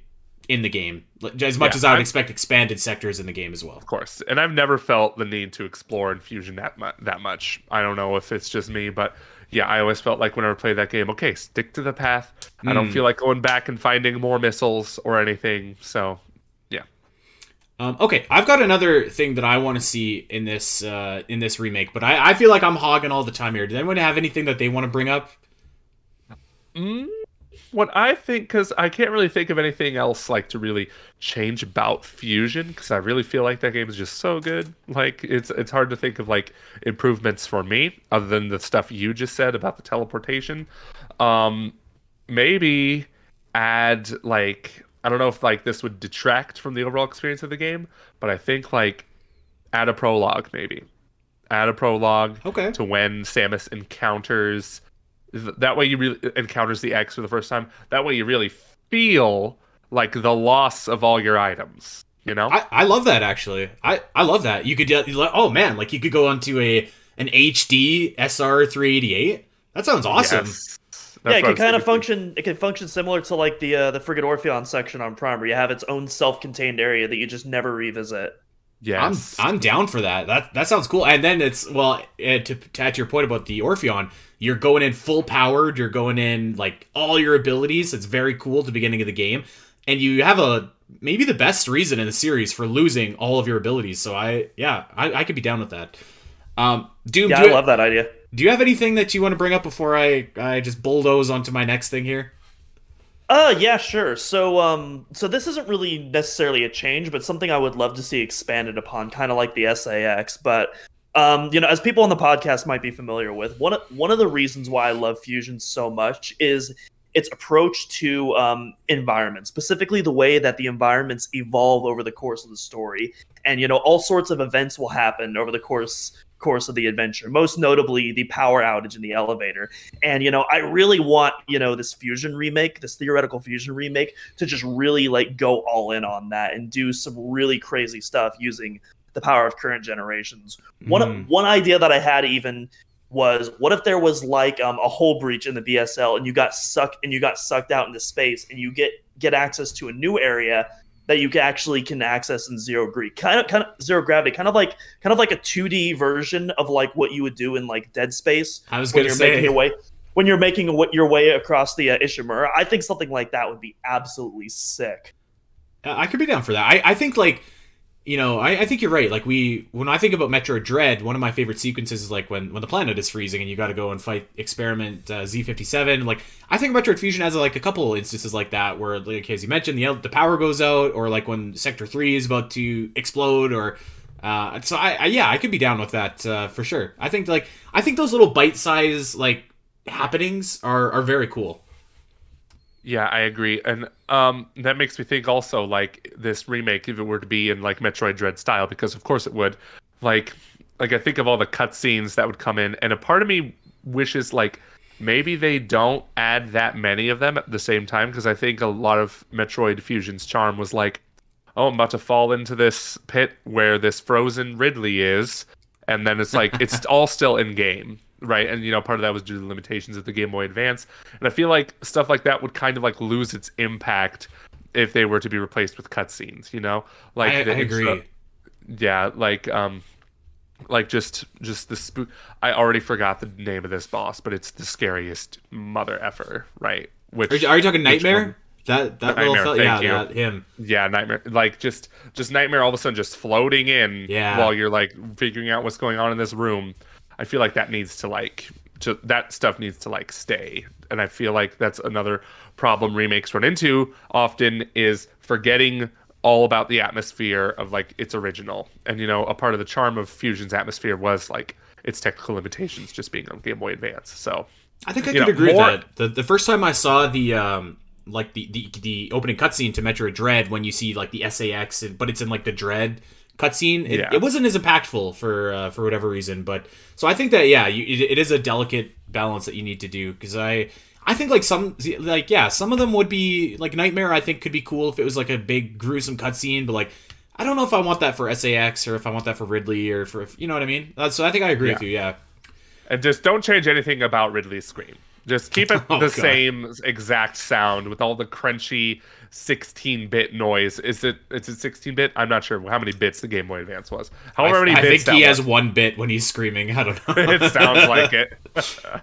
in the game as much yeah, as I would I'm, expect expanded sectors in the game as well, of course. And I've never felt the need to explore in Fusion that mu- that much. I don't know if it's just me, but yeah, I always felt like whenever I played that game, okay, stick to the path. Mm. I don't feel like going back and finding more missiles or anything. So yeah. Um, okay. I've got another thing that I want to see in this, uh, in this remake, but I, I feel like I'm hogging all the time here. Did anyone have anything that they want to bring up? Mm. What I think, because I can't really think of anything else like to really change about Fusion, because I really feel like that game is just so good. Like it's it's hard to think of like improvements for me other than the stuff you just said about the teleportation. Um, maybe add like I don't know if like this would detract from the overall experience of the game, but I think like add a prologue maybe, add a prologue okay. to when Samus encounters That way you really encounters the X for the first time. That way you really feel like the loss of all your items, you know? I, I love that, actually. I, I love that. You could, oh man, like you could go ononto a an H D S R three eighty-eight. That sounds awesome. Yes. That's yeah, it can kind of function. It can function similar to like the uh, the friggin' Orpheon section on Prime, where you have its own self-contained area that you just never revisit. Yeah, I'm I'm down for that. That that sounds cool. And then it's well, to, to add to your point about the Orpheon, you're going in full powered. You're going in like all your abilities. It's very cool at the beginning of the game, and you have a maybe the best reason in the series for losing all of your abilities. So I yeah, I, I could be down with that. Um, Doom, yeah, do I it, love that idea. Do you have anything that you want to bring up before I, I just bulldoze onto my next thing here? Uh, yeah, sure. So um, so this isn't really necessarily a change, but something I would love to see expanded upon, kind of like the S A X. But, um, you know, as people on the podcast might be familiar with, one, one of the reasons why I love Fusion so much is its approach to um, environments, specifically the way that the environments evolve over the course of the story. And, you know, all sorts of events will happen over the course course of the adventure, most notably the power outage in the elevator. And, you know, I really want, you know, this Fusion remake, this theoretical Fusion remake, to just really like go all in on that and do some really crazy stuff using the power of current generations. Mm. One, one idea that I had even was, what if there was like um, a hole breach in the B S L and you got sucked and you got sucked out into space and you get, get access to a new area that you actually can access in zero gravity, kind of, kind of zero gravity, kind of like, kind of like a two D version of like what you would do in like Dead Space. I was going to say making your way, when you're making your way across the uh, Ishimura. I think something like that would be absolutely sick. I could be down for that. I, I think like, you know, I, I think you're right. Like we, when I think about Metroid Dread, one of my favorite sequences is like when, when the planet is freezing and you got to go and fight Experiment uh, Z fifty-seven. Like I think Metroid Fusion has like a couple instances like that where, like as you mentioned, the the power goes out, or like when Sector Three is about to explode, or uh, so I, I yeah I could be down with that uh, for sure. I think like I think those little bite size like happenings are are very cool. Yeah, I agree. And um, that makes me think also, like, this remake, if it were to be in, like, Metroid Dread style, because of course it would, like, like I think of all the cutscenes that would come in, and a part of me wishes, like, maybe they don't add that many of them at the same time, because I think a lot of Metroid Fusion's charm was like, oh, I'm about to fall into this pit where this frozen Ridley is, and then it's like, it's all still in-game. Right, and you know, part of that was due to the limitations of the Game Boy Advance, and I feel like stuff like that would kind of like lose its impact if they were to be replaced with cutscenes. You know, like I, the, I agree. Uh, yeah, like um, like just just the spook. I already forgot the name of this boss, but it's the scariest mother effer. Right? Which are you, are you talking Nightmare? That that nightmare, little fella, yeah, you. That, him. Yeah, Nightmare. Like just just Nightmare all of a sudden just floating in yeah. while you're like figuring out what's going on in this room. I feel like that needs to like to, that stuff needs to like stay, and I feel like that's another problem remakes run into often is forgetting all about the atmosphere of like its original. And you know, a part of the charm of Fusion's atmosphere was like its technical limitations just being on Game Boy Advance. So I think I could know, agree more... with that. The, the first time I saw the um like the the, the opening cutscene to Metroid Dread, when you see like the S A X, but it's in like the Dread cutscene, it, yeah. it wasn't as impactful for uh, for whatever reason. But so I think that yeah, you, it, it is a delicate balance that you need to do, because I I think like some like yeah, some of them would be like Nightmare. I think could be cool if it was like a big gruesome cutscene, but like I don't know if I want that for S A X or if I want that for Ridley or for if, you know what I mean. Uh, so I think I agree yeah. with you. Yeah, and just don't change anything about Ridley's scream. Just keep it oh, the God. same exact sound with all the crunchy sixteen-bit noise. Is it? It's a sixteen-bit. I'm not sure how many bits the Game Boy Advance was. However I, many I bits. I think he has was. one bit when he's screaming. I don't know. It sounds like it.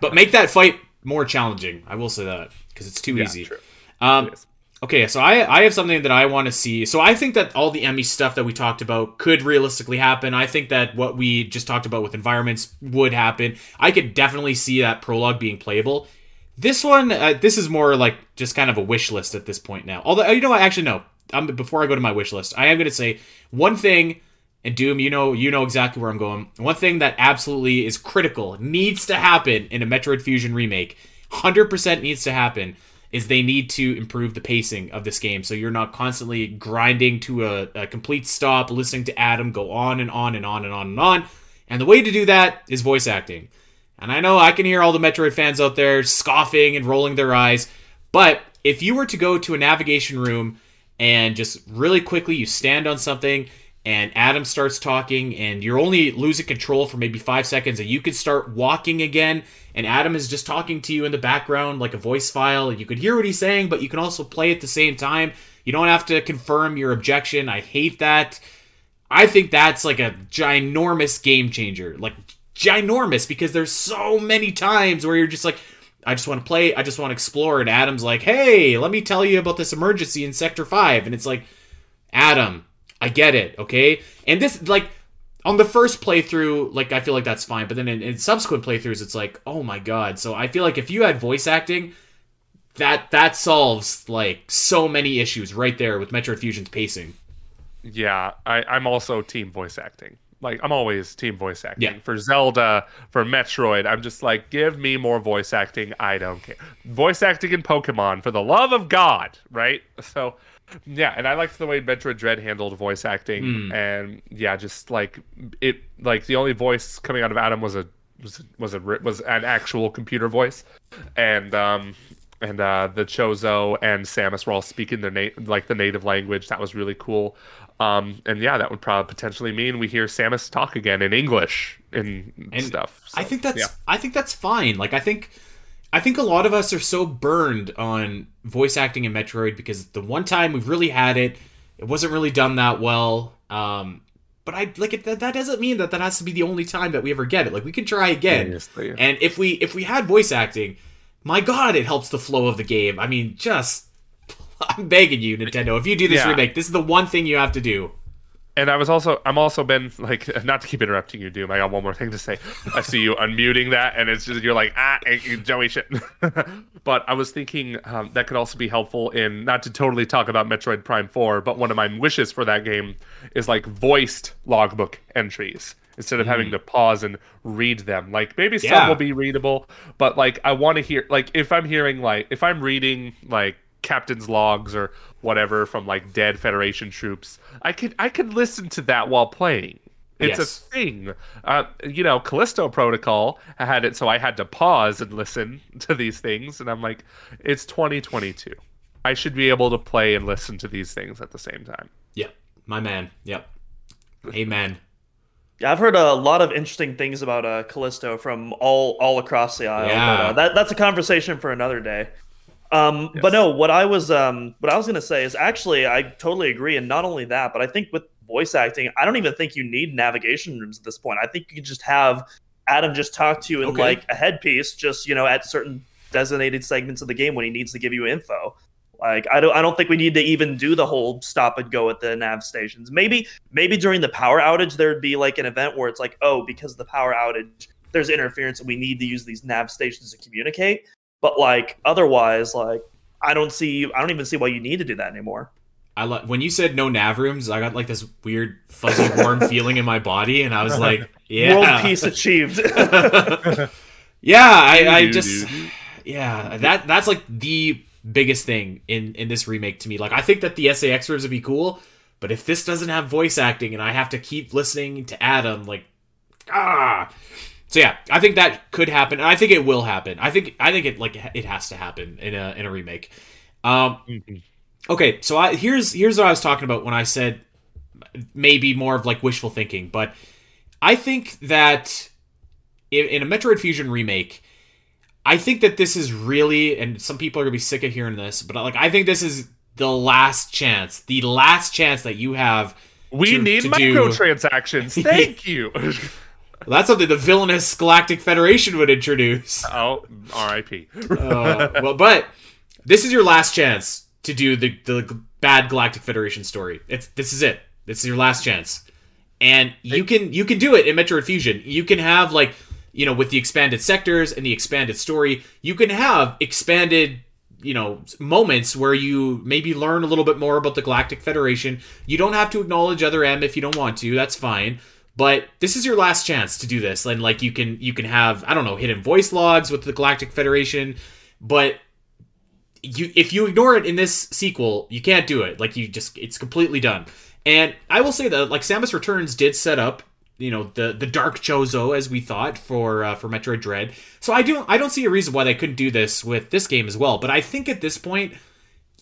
But make that fight more challenging. I will say that, because it's too yeah, easy. True. Um, it okay, so I I have something that I want to see. So I think that all the Emmy stuff that we talked about could realistically happen. I think that what we just talked about with environments would happen. I could definitely see that prologue being playable. This one, uh, this is more like just kind of a wish list at this point now. Although, you know what? Actually, no. Um, before I go to my wish list, I am going to say one thing, and Doom, you know you know exactly where I'm going. One thing that absolutely is critical, needs to happen in a Metroid Fusion remake, one hundred percent needs to happen, is they need to improve the pacing of this game, so you're not constantly grinding to a, a complete stop, listening to Adam go on and on and on and on and on. And the way to do that is voice acting. And I know I can hear all the Metroid fans out there scoffing and rolling their eyes, but if you were to go to a navigation room and just really quickly you stand on something and Adam starts talking and you're only losing control for maybe five seconds and you can start walking again and Adam is just talking to you in the background like a voice file and you could hear what he's saying, but you can also play at the same time. You don't have to confirm your objection. I hate that. I think that's like a ginormous game changer. Like, ginormous, because there's so many times where you're just like, I just want to play, I just want to explore, and Adam's like, hey, let me tell you about this emergency in Sector five, and it's like, Adam, I get it, okay? And this, like, on the first playthrough, like, I feel like that's fine, but then in, in subsequent playthroughs, it's like, oh my god. So I feel like if you had voice acting, that that solves, like, so many issues right there with Metroid Fusion's pacing. Yeah, I, I'm also team voice acting. Like, I'm always team voice acting. Yeah. For Zelda, for Metroid, I'm just like, give me more voice acting. I don't care. Voice acting in Pokemon, for the love of God, right? So, yeah, and I liked the way Metroid Dread handled voice acting. Mm. And, yeah, just, like, it, like, the only voice coming out of Adam was a was was a, was an actual computer voice. And, um... And uh, the Chozo and Samus were all speaking their na- like the native language. That was really cool. Um, and yeah, that would probably potentially mean we hear Samus talk again in English and, and stuff. So, I think that's yeah. I think that's fine. Like I think I think a lot of us are so burned on voice acting in Metroid because the one time we've really had it, it wasn't really done that well. Um, but I like it, that, that doesn't mean that that has to be the only time that we ever get it. Like we can try again. Seriously, yeah. And if we if we had voice acting. My God, it helps the flow of the game. I mean, just... I'm begging you, Nintendo. If you do this yeah. remake, this is the one thing you have to do. And I was also... I'm also been, like... Not to keep interrupting you, Doom. I got one more thing to say. I see you unmuting that, and it's just... You're like, ah, Joey shit. But I was thinking um, that could also be helpful in... Not to totally talk about Metroid Prime four, but one of my wishes for that game is, like, voiced logbook entries. Instead of mm. having to pause and read them. Like, maybe yeah. some will be readable, but, like, I want to hear... Like, if I'm hearing, like... If I'm reading, like, captain's logs or whatever from, like, dead Federation troops, I could, I could listen to that while playing. It's yes. a thing. Uh, you know, Callisto Protocol had it, so I had to pause and listen to these things, and I'm like, it's twenty twenty-two. I should be able to play and listen to these things at the same time. Yeah. My man. Yep. Amen. Yeah, I've heard a lot of interesting things about uh, Callisto from all, all across the aisle. Yeah. But, uh, that that's a conversation for another day. Um, yes. But no, what I was um, what I was gonna say is actually I totally agree, and not only that, but I think with voice acting, I don't even think you need navigation rooms at this point. I think you can just have Adam just talk to you in okay. like a headpiece, just you know, at certain designated segments of the game when he needs to give you info. Like I don't I don't think we need to even do the whole stop and go at the nav stations. Maybe maybe during the power outage there'd be like an event where it's like, oh, because of the power outage, there's interference and we need to use these nav stations to communicate. But like otherwise, like I don't see I don't even see why you need to do that anymore. I lo- when you said no nav rooms, I got like this weird fuzzy warm feeling in my body and I was like, yeah. World peace achieved. yeah, I, I just yeah, that that's like the biggest thing in in this remake to me. Like I think that the S A X rooms would be cool, but if this doesn't have voice acting and I have to keep listening to Adam, like ah so yeah, I think that could happen, and I think it will happen. I think I think it like it has to happen in a in a remake. Um okay, so I here's here's what I was talking about when I said maybe more of like wishful thinking, but I think that in, in a Metroid Fusion remake, I think that this is really, and some people are going to be sick of hearing this, but like I think this is the last chance, the last chance that you have. We to, need to microtransactions. Do... Thank you. Well, that's something the villainous Galactic Federation would introduce. Oh, R I P uh, well, but this is your last chance to do the, the bad Galactic Federation story. It's this is it. This is your last chance, and you can you can do it in Metroid Fusion. You can have like. You know, with the expanded sectors and the expanded story, you can have expanded, you know, moments where you maybe learn a little bit more about the Galactic Federation. You don't have to acknowledge Other M if you don't want to. That's fine. But this is your last chance to do this. And, like, you can you can have, I don't know, hidden voice logs with the Galactic Federation. But you if you ignore it in this sequel, you can't do it. Like, you just, it's completely done. And I will say that, like, Samus Returns did set up you know, the the dark Chozo, as we thought, for uh, for Metroid Dread. So I do I don't see a reason why they couldn't do this with this game as well. But I think at this point,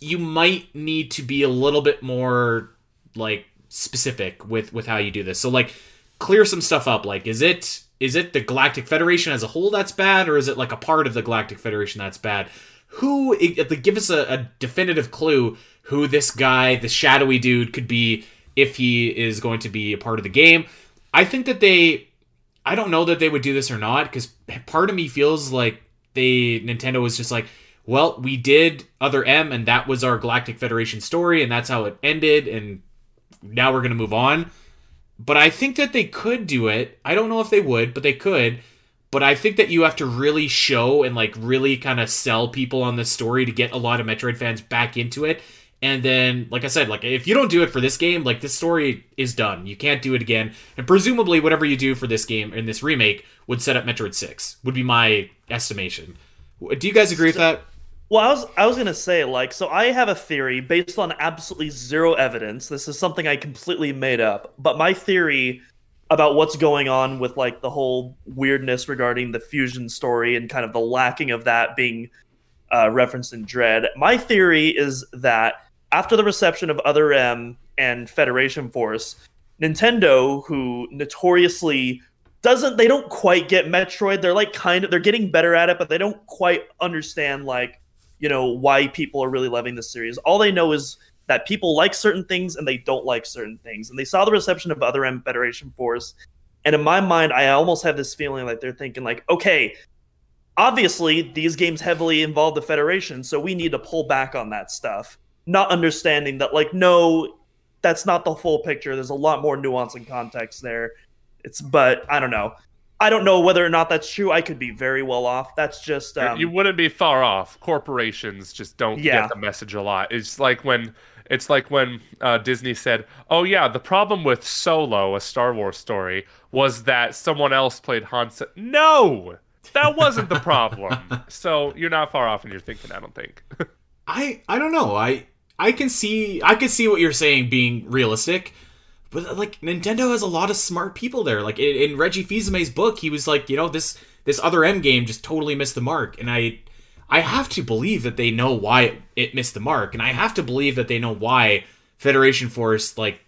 you might need to be a little bit more like specific with with how you do this. So like, clear some stuff up. Like, is it is it the Galactic Federation as a whole that's bad, or is it like a part of the Galactic Federation that's bad? Who it, give us a, a definitive clue who this guy, the shadowy dude, could be if he is going to be a part of the game. I think that they, I don't know that they would do this or not, because part of me feels like they Nintendo was just like, well, we did Other M, and that was our Galactic Federation story, and that's how it ended, and now we're going to move on. But I think that they could do it. I don't know if they would, but they could. But I think that you have to really show and like really kind of sell people on this story to get a lot of Metroid fans back into it. And then, like I said, like if you don't do it for this game, like this story is done. You can't do it again. And presumably whatever you do for this game in this remake would set up Metroid six, would be my estimation. Do you guys agree with that? Well, I was I was going to say, like, so I have a theory based on absolutely zero evidence. This is something I completely made up. But my theory about what's going on with, like, the whole weirdness regarding the fusion story and kind of the lacking of that being uh, referenced in Dread, my theory is that after the reception of Other M and Federation Force, Nintendo, who notoriously doesn't, they don't quite get Metroid. They're, like, kind of, they're getting better at it, but they don't quite understand, like, you know, why people are really loving this series. All they know is that people like certain things and they don't like certain things. And they saw the reception of Other M, Federation Force. And in my mind, I almost have this feeling like they're thinking like, okay, obviously these games heavily involve the Federation, so we need to pull back on that stuff. Not understanding that like, no, that's not the full picture. There's a lot more nuance and context there. It's, but I don't know. I don't know whether or not that's true. I could be very well off. That's just... Um, you wouldn't be far off. Corporations just don't yeah. get the message a lot. It's like when it's like when uh, Disney said, oh yeah, the problem with Solo, a Star Wars story, was that someone else played Han Solo. No! That wasn't the problem. So you're not far off in your thinking, I don't think. I, I don't know. I I can see I can see what you're saying being realistic. But, like, Nintendo has a lot of smart people there. Like, in, in Reggie Fils-Aimé's book, he was like, you know, this this Other M game just totally missed the mark. And I I have to believe that they know why it, it missed the mark. And I have to believe that they know why Federation Force, like,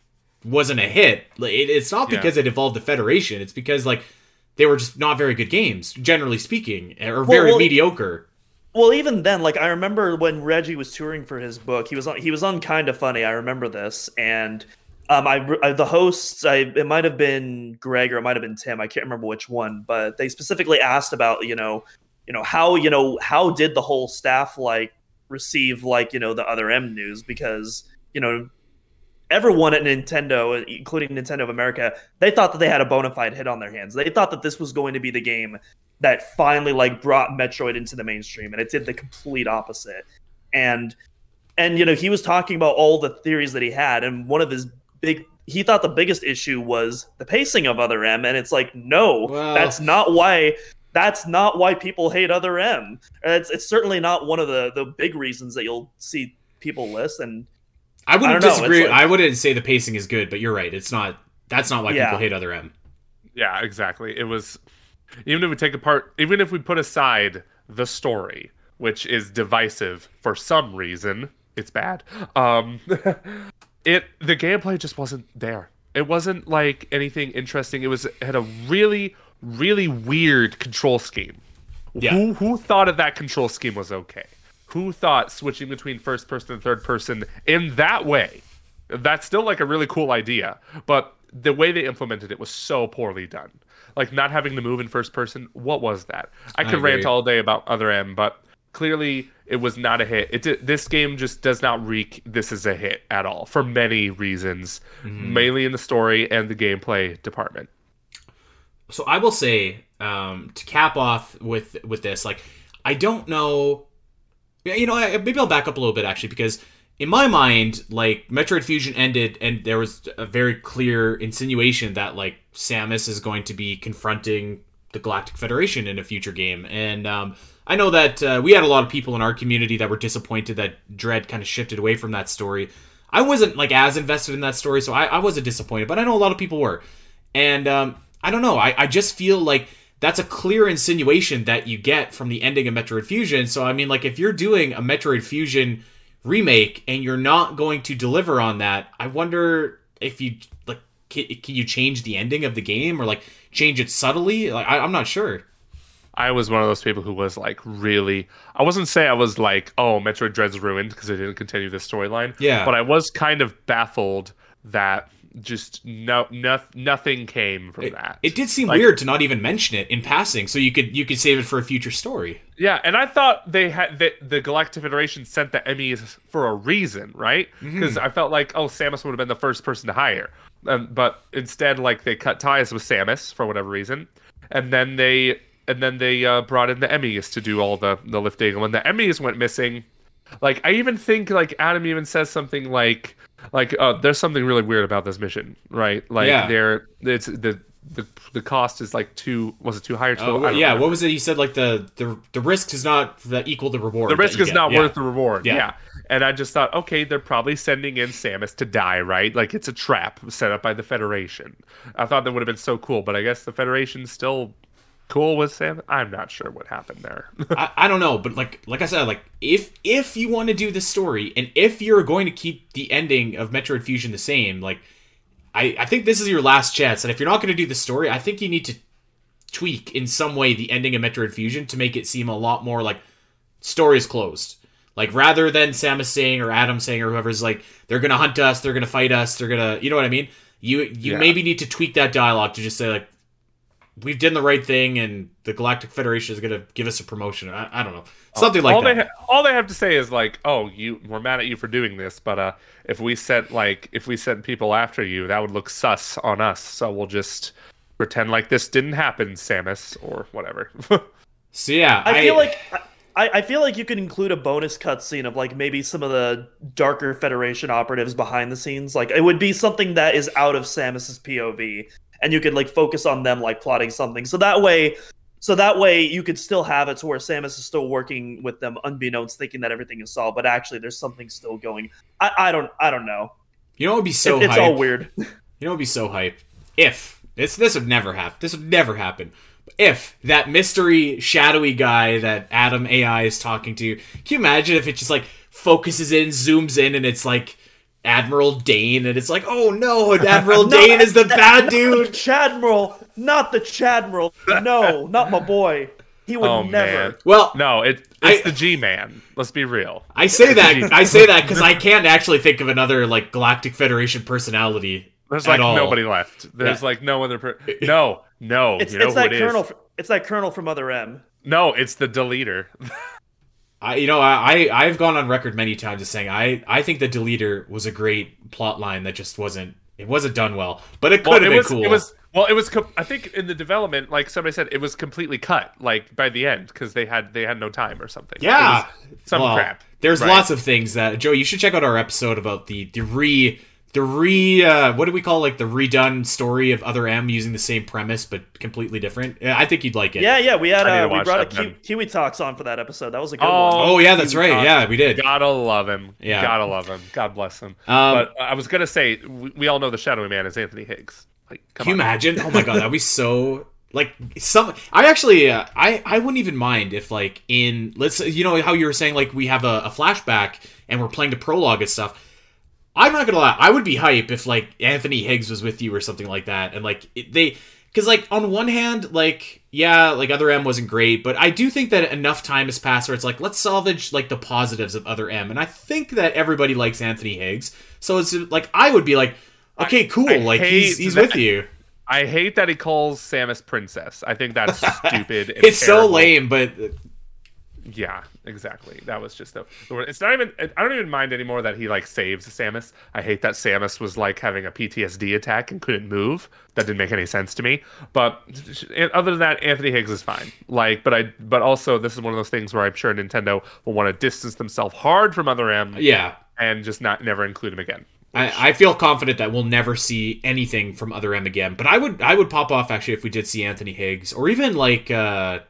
wasn't a hit. Like, it, it's not because yeah. it involved the Federation. It's because, like, they were just not very good games, generally speaking, or well, very well, mediocre. Well, even then, like, I remember when Reggie was touring for his book, he was on, he was on Kinda Funny, I remember this, and... Um, I, I the hosts. I it might have been Greg or it might have been Tim. I can't remember which one, but they specifically asked about you know, you know how you know how did the whole staff like receive like you know the Other M news, because you know everyone at Nintendo, including Nintendo of America, they thought that they had a bona fide hit on their hands. They thought that this was going to be the game that finally like brought Metroid into the mainstream, and it did the complete opposite. And and you know he was talking about all the theories that he had, and one of his Big, he thought the biggest issue was the pacing of Other M, and it's like, no, wow. that's not why. That's not why people hate Other M. It's it's certainly not one of the, the big reasons that you'll see people list. And I wouldn't I disagree. Like, I wouldn't say the pacing is good, but you're right. It's not. That's not why yeah. people hate Other M. Yeah, exactly. It was even if we take apart, even if we put aside the story, which is divisive for some reason, it's bad. Um. It the gameplay just wasn't there. It wasn't like anything interesting. It was it had a really, really weird control scheme. Yeah. Who who thought of that control scheme was okay? Who thought switching between first person and third person in that way? That's still like a really cool idea, but the way they implemented it was so poorly done. Like not having to move in first person, what was that? I could I rant all day about Other M, but clearly, it was not a hit. It did, this game just does not reek this is a hit at all for many reasons, mm-hmm. mainly in the story and the gameplay department. So I will say um, to cap off with with this, like I don't know, you know, I, maybe I'll back up a little bit actually because in my mind, like Metroid Fusion ended and there was a very clear insinuation that like Samus is going to be confronting the Galactic Federation in a future game, and um, I know that uh, we had a lot of people in our community that were disappointed that Dread kind of shifted away from that story. I wasn't like as invested in that story, so I, I wasn't disappointed, but I know a lot of people were. And um, I don't know. I, I just feel like that's a clear insinuation that you get from the ending of Metroid Fusion. So, I mean, like, if you're doing a Metroid Fusion remake and you're not going to deliver on that, I wonder if you, like, can, can you change the ending of the game or, like, change it subtly? Like, I, I'm not sure. I was one of those people who was, like, really... I wasn't say I was like, oh, Metroid Dread's ruined because they didn't continue this storyline. Yeah. But I was kind of baffled that... just no, no nothing came from it, that. It did seem like, weird to not even mention it in passing, so you could you could save it for a future story. Yeah, and I thought they had that the Galactic Federation sent the Emmys for a reason, right? Because mm-hmm. I felt like, oh, Samus would have been the first person to hire, um, but instead, like, they cut ties with Samus for whatever reason, and then they and then they uh, brought in the Emmys to do all the the lifting. And when the Emmys went missing, like, I even think, like, Adam even says something like. Like, uh, there's something really weird about this mission, right? Like, yeah. there, it's the, the the cost is like too was it too high or too low? Uh, yeah, remember. What was it? You said like the the the risk is not the equal the reward. The risk is get. not yeah. worth the reward. Yeah. yeah, and I just thought, okay, they're probably sending in Samus to die, right? Like, it's a trap set up by the Federation. I thought that would have been so cool, but I guess the Federation's still cool with Samus. I'm not sure what happened there. I, I don't know, but like like I said, like if if you want to do this story and if you're going to keep the ending of Metroid Fusion the same, like I, I think this is your last chance. And if you're not going to do this story, I think you need to tweak in some way the ending of Metroid Fusion to make it seem a lot more like story's closed. Like, rather than Samus saying or Adam saying or whoever's like, they're gonna hunt us, they're gonna fight us, they're gonna, you know what I mean? You you yeah. maybe need to tweak that dialogue to just say like, we've done the right thing, and the Galactic Federation is going to give us a promotion. I, I don't know. Something like all that. They ha- all they have to say is, like, oh, you, we're mad at you for doing this, but uh, if we sent, like, if we sent people after you, that would look sus on us, so we'll just pretend like this didn't happen, Samus, or whatever. So, yeah. I, I feel like... I, I feel like you could include a bonus cutscene of, like, maybe some of the darker Federation operatives behind the scenes. Like, it would be something that is out of Samus's P O V. And you could, like, focus on them, like, plotting something. So that way, so that way you could still have it to where Samus is still working with them, unbeknownst, thinking that everything is solved. But actually, there's something still going. I, I don't, I don't know. You know, it'd be so. It, hype. It's all weird. You know, it'd be so hype if it's this would never happen. This would never happen. If that mystery shadowy guy that Adam A I is talking to, can you imagine if it just like focuses in, zooms in, and it's like. Admiral Dane, and it's like, oh no, Admiral no, Dane is the bad dude. The Chadmiral, not the Chadmiral. No, not my boy. He would oh, never. Man. Well, no, it, it's I, the G-Man. Let's be real. I say that. I say that because I can't actually think of another like Galactic Federation personality. There's like at all. Nobody left. There's yeah. like no other. Per- no, no. It's, you know it's that it Colonel. Is. It's that Colonel from Other M. No, it's the Deleter. I, you know, I, I, I've gone on record many times as saying I, I think the Deleter was a great plot line that just wasn't, it wasn't done well, but it could well, have it been was, cool. It was, well, it was, com- I think in the development, like somebody said, it was completely cut, like by the end, because they had, they had no time or something. Yeah. Some well, crap. There's right? lots of things that, Joe, you should check out our episode about the, the re, the re, uh, what do we call like the redone story of Other M using the same premise, but completely different. Yeah, I think you'd like it. Yeah. Yeah. We had, uh, we brought a Ki- Kiwi Talks on for that episode. That was a good oh, one. Oh yeah. That's Kiwi right. Talks. Yeah, we did. Gotta love him. Yeah. Gotta love him. God bless him. Um, but uh, I was going to say, we, we all know the shadowy man is Anthony Higgs. Like, come can on. You imagine? Oh my God. That'd be so like some, I actually, uh, I, I wouldn't even mind if like in let's, you know how you were saying, like we have a, a flashback and we're playing the prologue and stuff. I'm not gonna lie, I would be hype if, like, Anthony Higgs was with you or something like that, and, like, it, they... Because, like, on one hand, like, yeah, like, Other M wasn't great, but I do think that enough time has passed where it's like, let's salvage, like, the positives of Other M, and I think that everybody likes Anthony Higgs, so it's, like, I would be like, okay, cool, I, I like, he's he's that, with you. I hate that he calls Samus Princess. I think that's stupid. And it's terrible. So lame, but... Yeah, exactly. That was just the, the word. It's not even. I don't even mind anymore that he like saves Samus. I hate that Samus was like having a P T S D attack and couldn't move. That didn't make any sense to me. But other than that, Anthony Higgs is fine. Like, but I. But also, this is one of those things where I'm sure Nintendo will want to distance themselves hard from Other M. Yeah, and just not never include him again. I, I feel confident that we'll never see anything from Other M again. But I would. I would pop off actually if we did see Anthony Higgs or even like. Uh,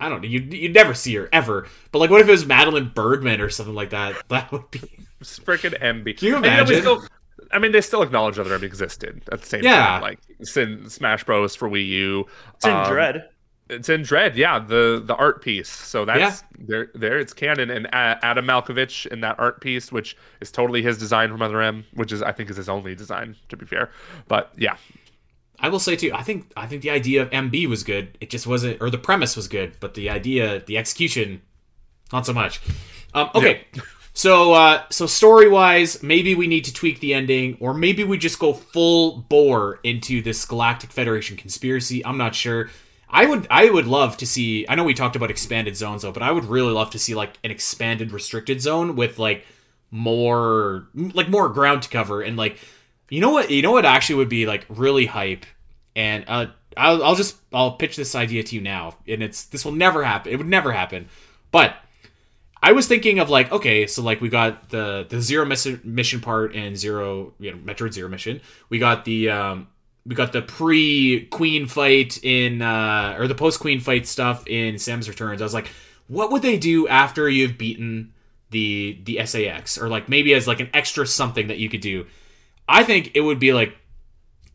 I don't know. You'd, you'd never see her, ever. But, like, what if it was Madeline Birdman or something like that? That would be... It's freaking M B. Can you imagine? Still, I mean, they still acknowledge that it existed at the same yeah. time. Like, it's in Smash Bros. For Wii U. It's in um, Dread. It's in Dread, yeah, the the art piece. So that's yeah. there. There, it's canon. And uh, Adam Malkovich in that art piece, which is totally his design from Mother M, which is I think is his only design, to be fair. But yeah, I will say too, I think I think the idea of M B was good. It just wasn't, or the premise was good, but the idea, the execution, not so much. Um, okay, yeah. so uh, so story wise, maybe we need to tweak the ending, or maybe we just go full bore into this Galactic Federation conspiracy. I'm not sure. I would I would love to see, I know we talked about expanded zones though, but I would really love to see like an expanded restricted zone with like more like more ground to cover, and like you know what you know what actually would be like really hype, and uh, I'll I'll just I'll pitch this idea to you now, and it's this will never happen. It would never happen. But I was thinking of like, okay, so like we got the the zero mission part and zero you know Metroid Zero Mission. We got the um We got the pre-Queen fight in, uh, or the post-Queen fight stuff in Samus Returns. I was like, what would they do after you've beaten the the S A X? Or like maybe as like an extra something that you could do. I think it would be like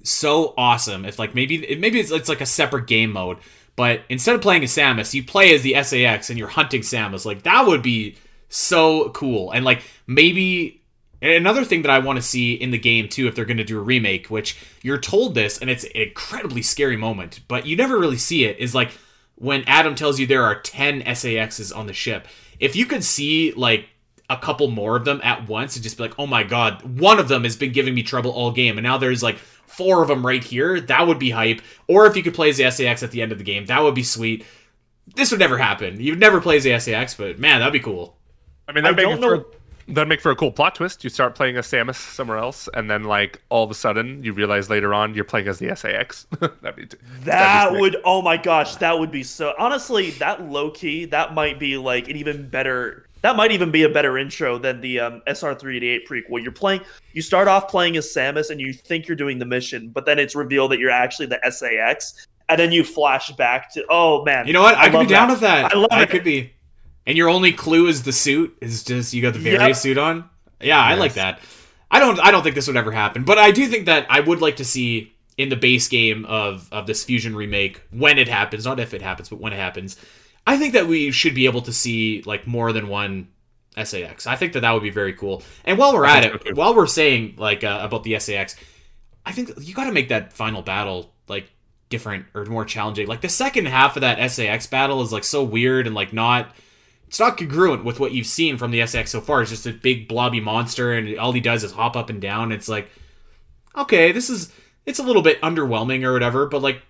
so awesome if like maybe maybe it's, it's like a separate game mode, but instead of playing as Samus, you play as the S A X and you're hunting Samus. Like that would be so cool. And like maybe. And another thing that I want to see in the game, too, if they're going to do a remake, which you're told this, and it's an incredibly scary moment, but you never really see it, is like when Adam tells you there are ten S A Xs on the ship. If you could see, like, a couple more of them at once and just be like, oh my god, one of them has been giving me trouble all game, and now there's, like, four of them right here, that would be hype. Or if you could play as the S A X at the end of the game, that would be sweet. This would never happen. You'd never play as the S A X, but, man, that'd be cool. I mean, that'd I don't know... For- That'd make for a cool plot twist. You start playing as Samus somewhere else, and then, like, all of a sudden, you realize later on you're playing as the S A X. that'd be, that'd that be would, oh my gosh, that would be so... Honestly, that low-key, that might be, like, an even better... That might even be a better intro than the um, S R three eighty-eight prequel. You're playing... You start off playing as Samus, and you think you're doing the mission, but then it's revealed that you're actually the S A X, and then you flash back to... Oh, man. You know what? I, I could be down that. with that. I love I it. I could be... And your only clue is the suit is just you got the various yep. suit on. Yeah, yes. I like that. I don't. I don't think this would ever happen, but I do think that I would like to see in the base game of of this Fusion remake when it happens, not if it happens, but when it happens. I think that we should be able to see like more than one S A X. I think that that would be very cool. And while we're at it, while we're saying like uh, about the S A X, I think you got to make that final battle like different or more challenging. Like the second half of that S A X battle is like so weird and like not. It's not congruent with what you've seen from the S A X so far. It's just a big blobby monster, and all he does is hop up and down. It's like, okay, this is... It's a little bit underwhelming or whatever, but, like,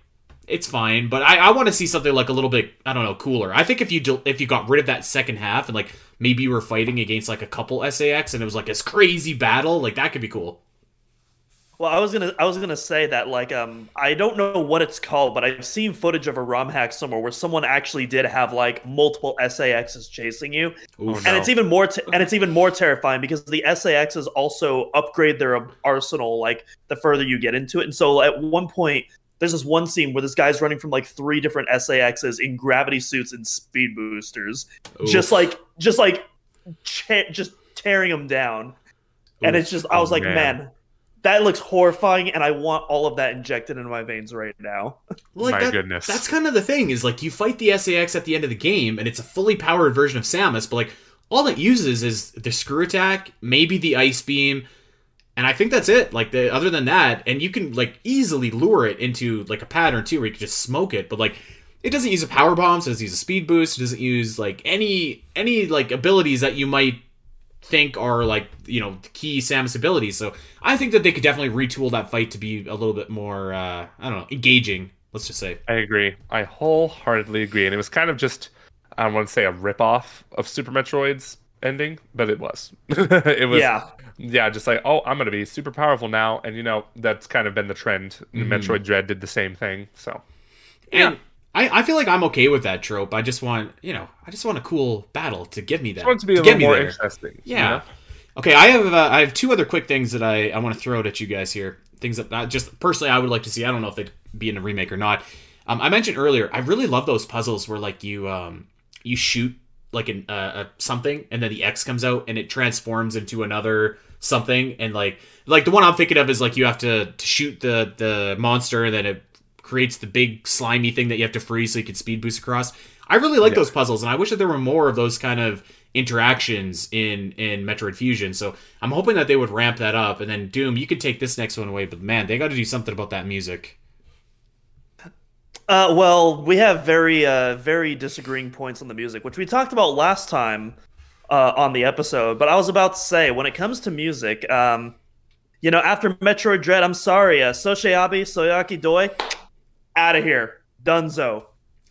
it's fine. But I, I want to see something, like, a little bit, I don't know, cooler. I think if you do, if you got rid of that second half and, like, maybe you were fighting against, like, a couple S A X and it was, like, this crazy battle, like, that could be cool. Well, I was gonna, I was gonna say that like, um, I don't know what it's called, but I've seen footage of a ROM hack somewhere where someone actually did have like multiple S A Xs chasing you, Ooh, and no. it's even more, te- and it's even more terrifying because the S A Xs also upgrade their arsenal like the further you get into it, and so at one point there's this one scene where this guy's running from like three different S A Xs in gravity suits and speed boosters, Oof. just like, just like, ch- just tearing them down, Oof. and it's just, I was oh, like, man. man That looks horrifying, and I want all of that injected into my veins right now. Like, my that, goodness. That's kind of the thing, is, like, you fight the S A X at the end of the game, and it's a fully powered version of Samus, but, like, all it uses is the screw attack, maybe the ice beam, and I think that's it. Like, the, other than that, and you can, like, easily lure it into, like, a pattern, too, where you can just smoke it, but, like, it doesn't use a power bomb, so it doesn't use a speed boost, it doesn't use, like, any, any, like, abilities that you might... think are like you know key Samus abilities, so I think that they could definitely retool that fight to be a little bit more uh I don't know engaging, let's just say. I agree. I wholeheartedly agree, and it was kind of just I want to say a ripoff of Super Metroid's ending, but it was it was yeah yeah just like oh I'm gonna be super powerful now, and you know that's kind of been the trend. Mm-hmm. Metroid Dread did the same thing, so yeah. And- I, I feel like I'm okay with that trope. I just want, you know, I just want a cool battle to give me that. I want it to be to a little more there. Interesting. Yeah. You know? Okay, I have uh, I have two other quick things that I, I want to throw out at you guys here. Things that I just personally I would like to see. I don't know if they'd be in a remake or not. Um, I mentioned earlier, I really love those puzzles where like you um you shoot like an uh, something and then the X comes out and it transforms into another something, and like like the one I'm thinking of is like you have to, to shoot the the monster, and then it creates the big slimy thing that you have to free so you can speed boost across. I really like yeah. those puzzles, and I wish that there were more of those kind of interactions in in Metroid Fusion. So I'm hoping that they would ramp that up, and then Doom, you could take this next one away, but man, they got to do something about that music. Uh, well, we have very uh, very disagreeing points on the music, which we talked about last time uh, on the episode. But I was about to say, when it comes to music, um, you know, after Metroid Dread, I'm sorry, uh, Sosheabi, Soyaki Doi, out of here, Dunzo,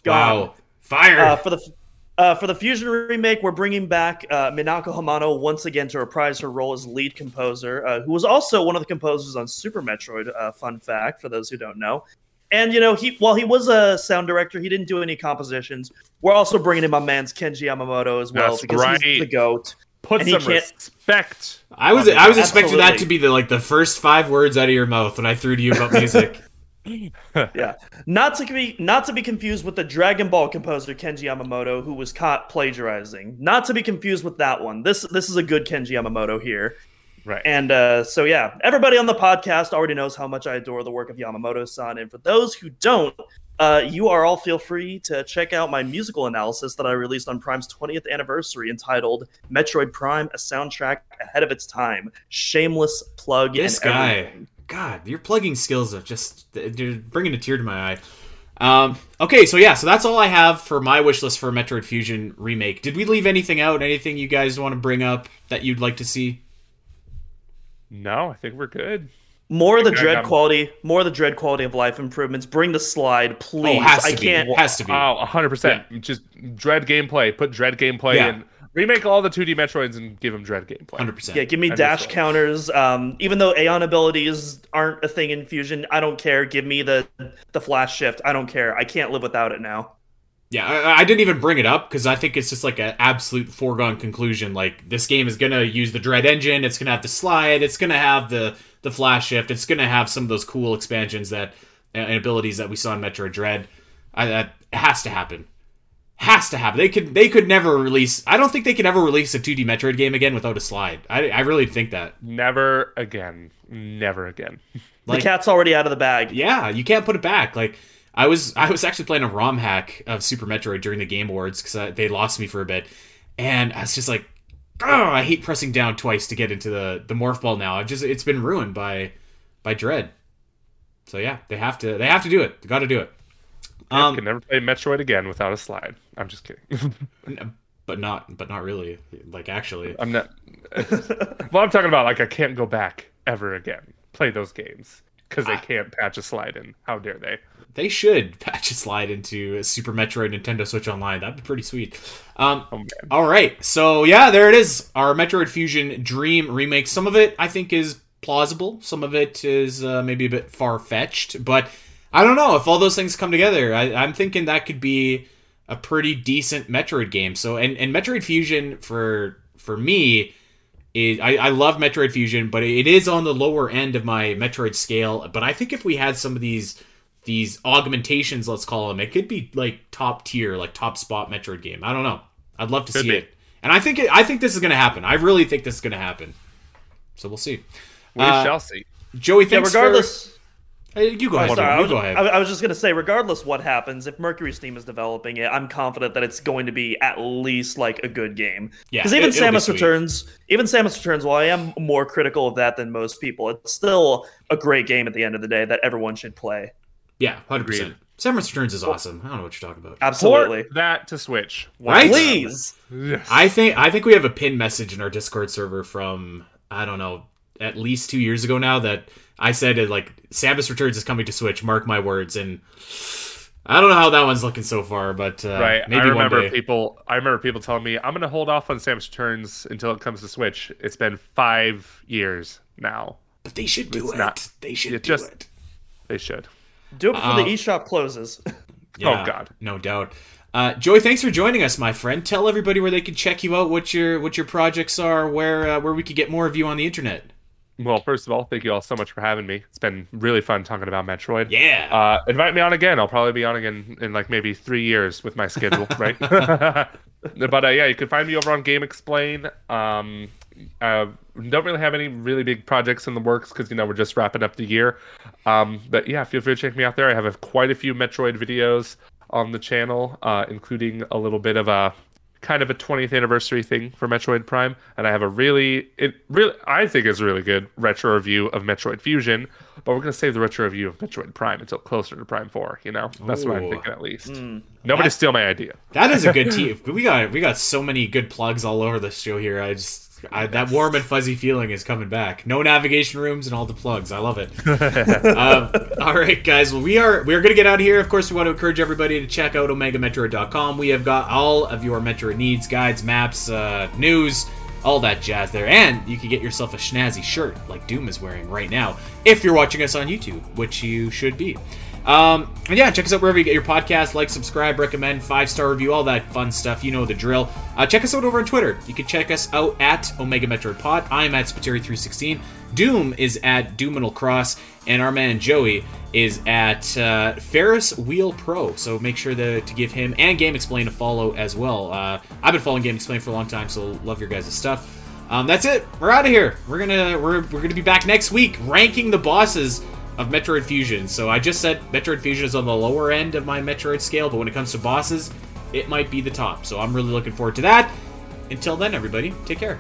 gone. Wow. Fire uh, for the uh, for the Fusion remake. We're bringing back uh, Minako Hamano once again to reprise her role as lead composer, uh, who was also one of the composers on Super Metroid. Uh, fun fact for those who don't know. And you know, he while he was a sound director, he didn't do any compositions. We're also bringing in my man's Kenji Yamamoto as well. That's because right. he's the GOAT. Put some respect. I was I was expecting that to be the like the first five words out of your mouth when I threw to you about music. yeah, not to be not to be confused with the Dragon Ball composer Kenji Yamamoto, who was caught plagiarizing. Not to be confused with that one. This this is a good Kenji Yamamoto here, right? And uh, so yeah, everybody on the podcast already knows how much I adore the work of Yamamoto-san, and for those who don't, uh, you are all feel free to check out my musical analysis that I released on Prime's twentieth anniversary, entitled "Metroid Prime: A Soundtrack Ahead of Its Time." Shameless plug. This and guy. Everything. God, your plugging skills are just they're bringing a tear to my eye. Um, okay, so yeah, so that's all I have for my wish list for Metroid Fusion remake. Did we leave anything out? Anything you guys want to bring up that you'd like to see? No, I think we're good. More of the dread quality, more of the dread quality of life improvements. Bring the slide, please. Oh, has to I be. can't. It has to be. Oh, one hundred percent. Yeah. Just dread gameplay. Put dread gameplay yeah. in. Remake all the two D Metroids and give them dread gameplay. one hundred percent. Yeah, give me dash counters. Um, even though Aeon abilities aren't a thing in Fusion, I don't care. Give me the the flash shift. I don't care. I can't live without it now. Yeah, I, I didn't even bring it up because I think it's just like an absolute foregone conclusion. Like, this game is going to use the dread engine. It's going to have the slide. It's going to have the, the flash shift. It's going to have some of those cool expansions that and abilities that we saw in Metroid Dread. I, that has to happen. Has to happen. They could they could never release... I don't think they could ever release a two D Metroid game again without a slide. I, I really think that. Never again. Never again. Like, the cat's already out of the bag. Yeah, you can't put it back. Like, I was I was actually playing a ROM hack of Super Metroid during the Game Awards because they lost me for a bit. And I was just like, oh, I hate pressing down twice to get into the, the Morph Ball now. I've just It's been ruined by by Dread. So yeah, they have to They have to do it. They got to do it. I um, can never play Metroid again without a slide. I'm just kidding. but not but not really. Like, actually. I'm not... well, I'm talking about, like, I can't go back ever again. Play those games. Because they I, can't patch a slide in. How dare they? They should patch a slide into a Super Metroid Nintendo Switch Online. That'd be pretty sweet. Um, oh, man. All right. So, yeah, there it is. Our Metroid Fusion Dream remake. Some of it, I think, is plausible. Some of it is uh, maybe a bit far-fetched. But... I don't know if all those things come together. I, I'm thinking that could be a pretty decent Metroid game. So, and, and Metroid Fusion for for me, is, I, I love Metroid Fusion, but it is on the lower end of my Metroid scale. But I think if we had some of these these augmentations, let's call them, it could be like top tier, like top spot Metroid game. I don't know. I'd love to could see be. it. And I think it, I think this is going to happen. I really think this is going to happen. So we'll see. We uh, shall see. Joey, thanks yeah, regardless. For, You go ahead. Oh, sorry, you I, was, go ahead. I was just going to say, regardless what happens, if Mercury's team is developing it, I'm confident that it's going to be at least like a good game. Yeah, because even it, Samus Returns, even Samus Returns, while I am more critical of that than most people, it's still a great game at the end of the day that everyone should play. Yeah, one hundred percent. Samus Returns is awesome. I don't know what you're talking about. Absolutely. Port that to Switch. Right? Please. Yes. I think I think we have a pinned message in our Discord server from, I don't know, at least two years ago now that I said it like Samus Returns is coming to Switch, mark my words, and I don't know how that one's looking so far, but uh, right. maybe I remember one day. people I remember people telling me I'm gonna hold off on Samus Returns until it comes to Switch. It's been five years now. But they should do it's it. Not, they should it do just, it. They should. Do it before um, the eShop closes. yeah, oh god. No doubt. Uh, Joey, thanks for joining us, my friend. Tell everybody where they can check you out, what your what your projects are, where uh, where we could get more of you on the internet. Well, first of all, thank you all so much for having me. It's been really fun talking about Metroid. Yeah. Uh, invite me on again. I'll probably be on again in like maybe three years with my schedule, right? but uh, yeah, you can find me over on GameXplain. Um, Uh, don't really have any really big projects in the works because, you know, we're just wrapping up the year. Um, but yeah, feel free to check me out there. I have a, quite a few Metroid videos on the channel, uh, including a little bit of a kind of a twentieth anniversary thing for Metroid Prime. And I have a really, it really, I think it's a really good retro review of Metroid Fusion, but we're going to save the retro review of Metroid Prime until closer to Prime four, you know? That's Ooh. What I'm thinking, at least. Mm. Nobody that, steal my idea. That is a good team. We got, we got so many good plugs all over the show here. I just... I, that warm and fuzzy feeling is coming back. No navigation rooms and all the plugs. I love it. um, all right, guys. Well, we are we are going to get out of here. Of course, we want to encourage everybody to check out omega metroid dot com. We have got all of your Metroid needs, guides, maps, uh, news, all that jazz there. And you can get yourself a schnazzy shirt like Doom is wearing right now if you're watching us on YouTube, which you should be. Um, and yeah, check us out wherever you get your podcast. Like, subscribe, recommend, five-star review, all that fun stuff. You know the drill. Uh, check us out over on Twitter. You can check us out at Omega Metroid Pod. I'm at Spiteri three sixteen. Doom is at Doominal Cross. And our man Joey is at uh, Ferris Wheel Pro. So make sure to, to give him and GameXplain a follow as well. Uh, I've been following GameXplain for a long time, so love your guys' stuff. Um, that's it. We're out of here. We're gonna we're we're gonna be back next week ranking the bosses of Metroid Fusion. So I just said Metroid Fusion is on the lower end of my Metroid scale, but when it comes to bosses, it might be the top. So I'm really looking forward to that. Until then, everybody, take care.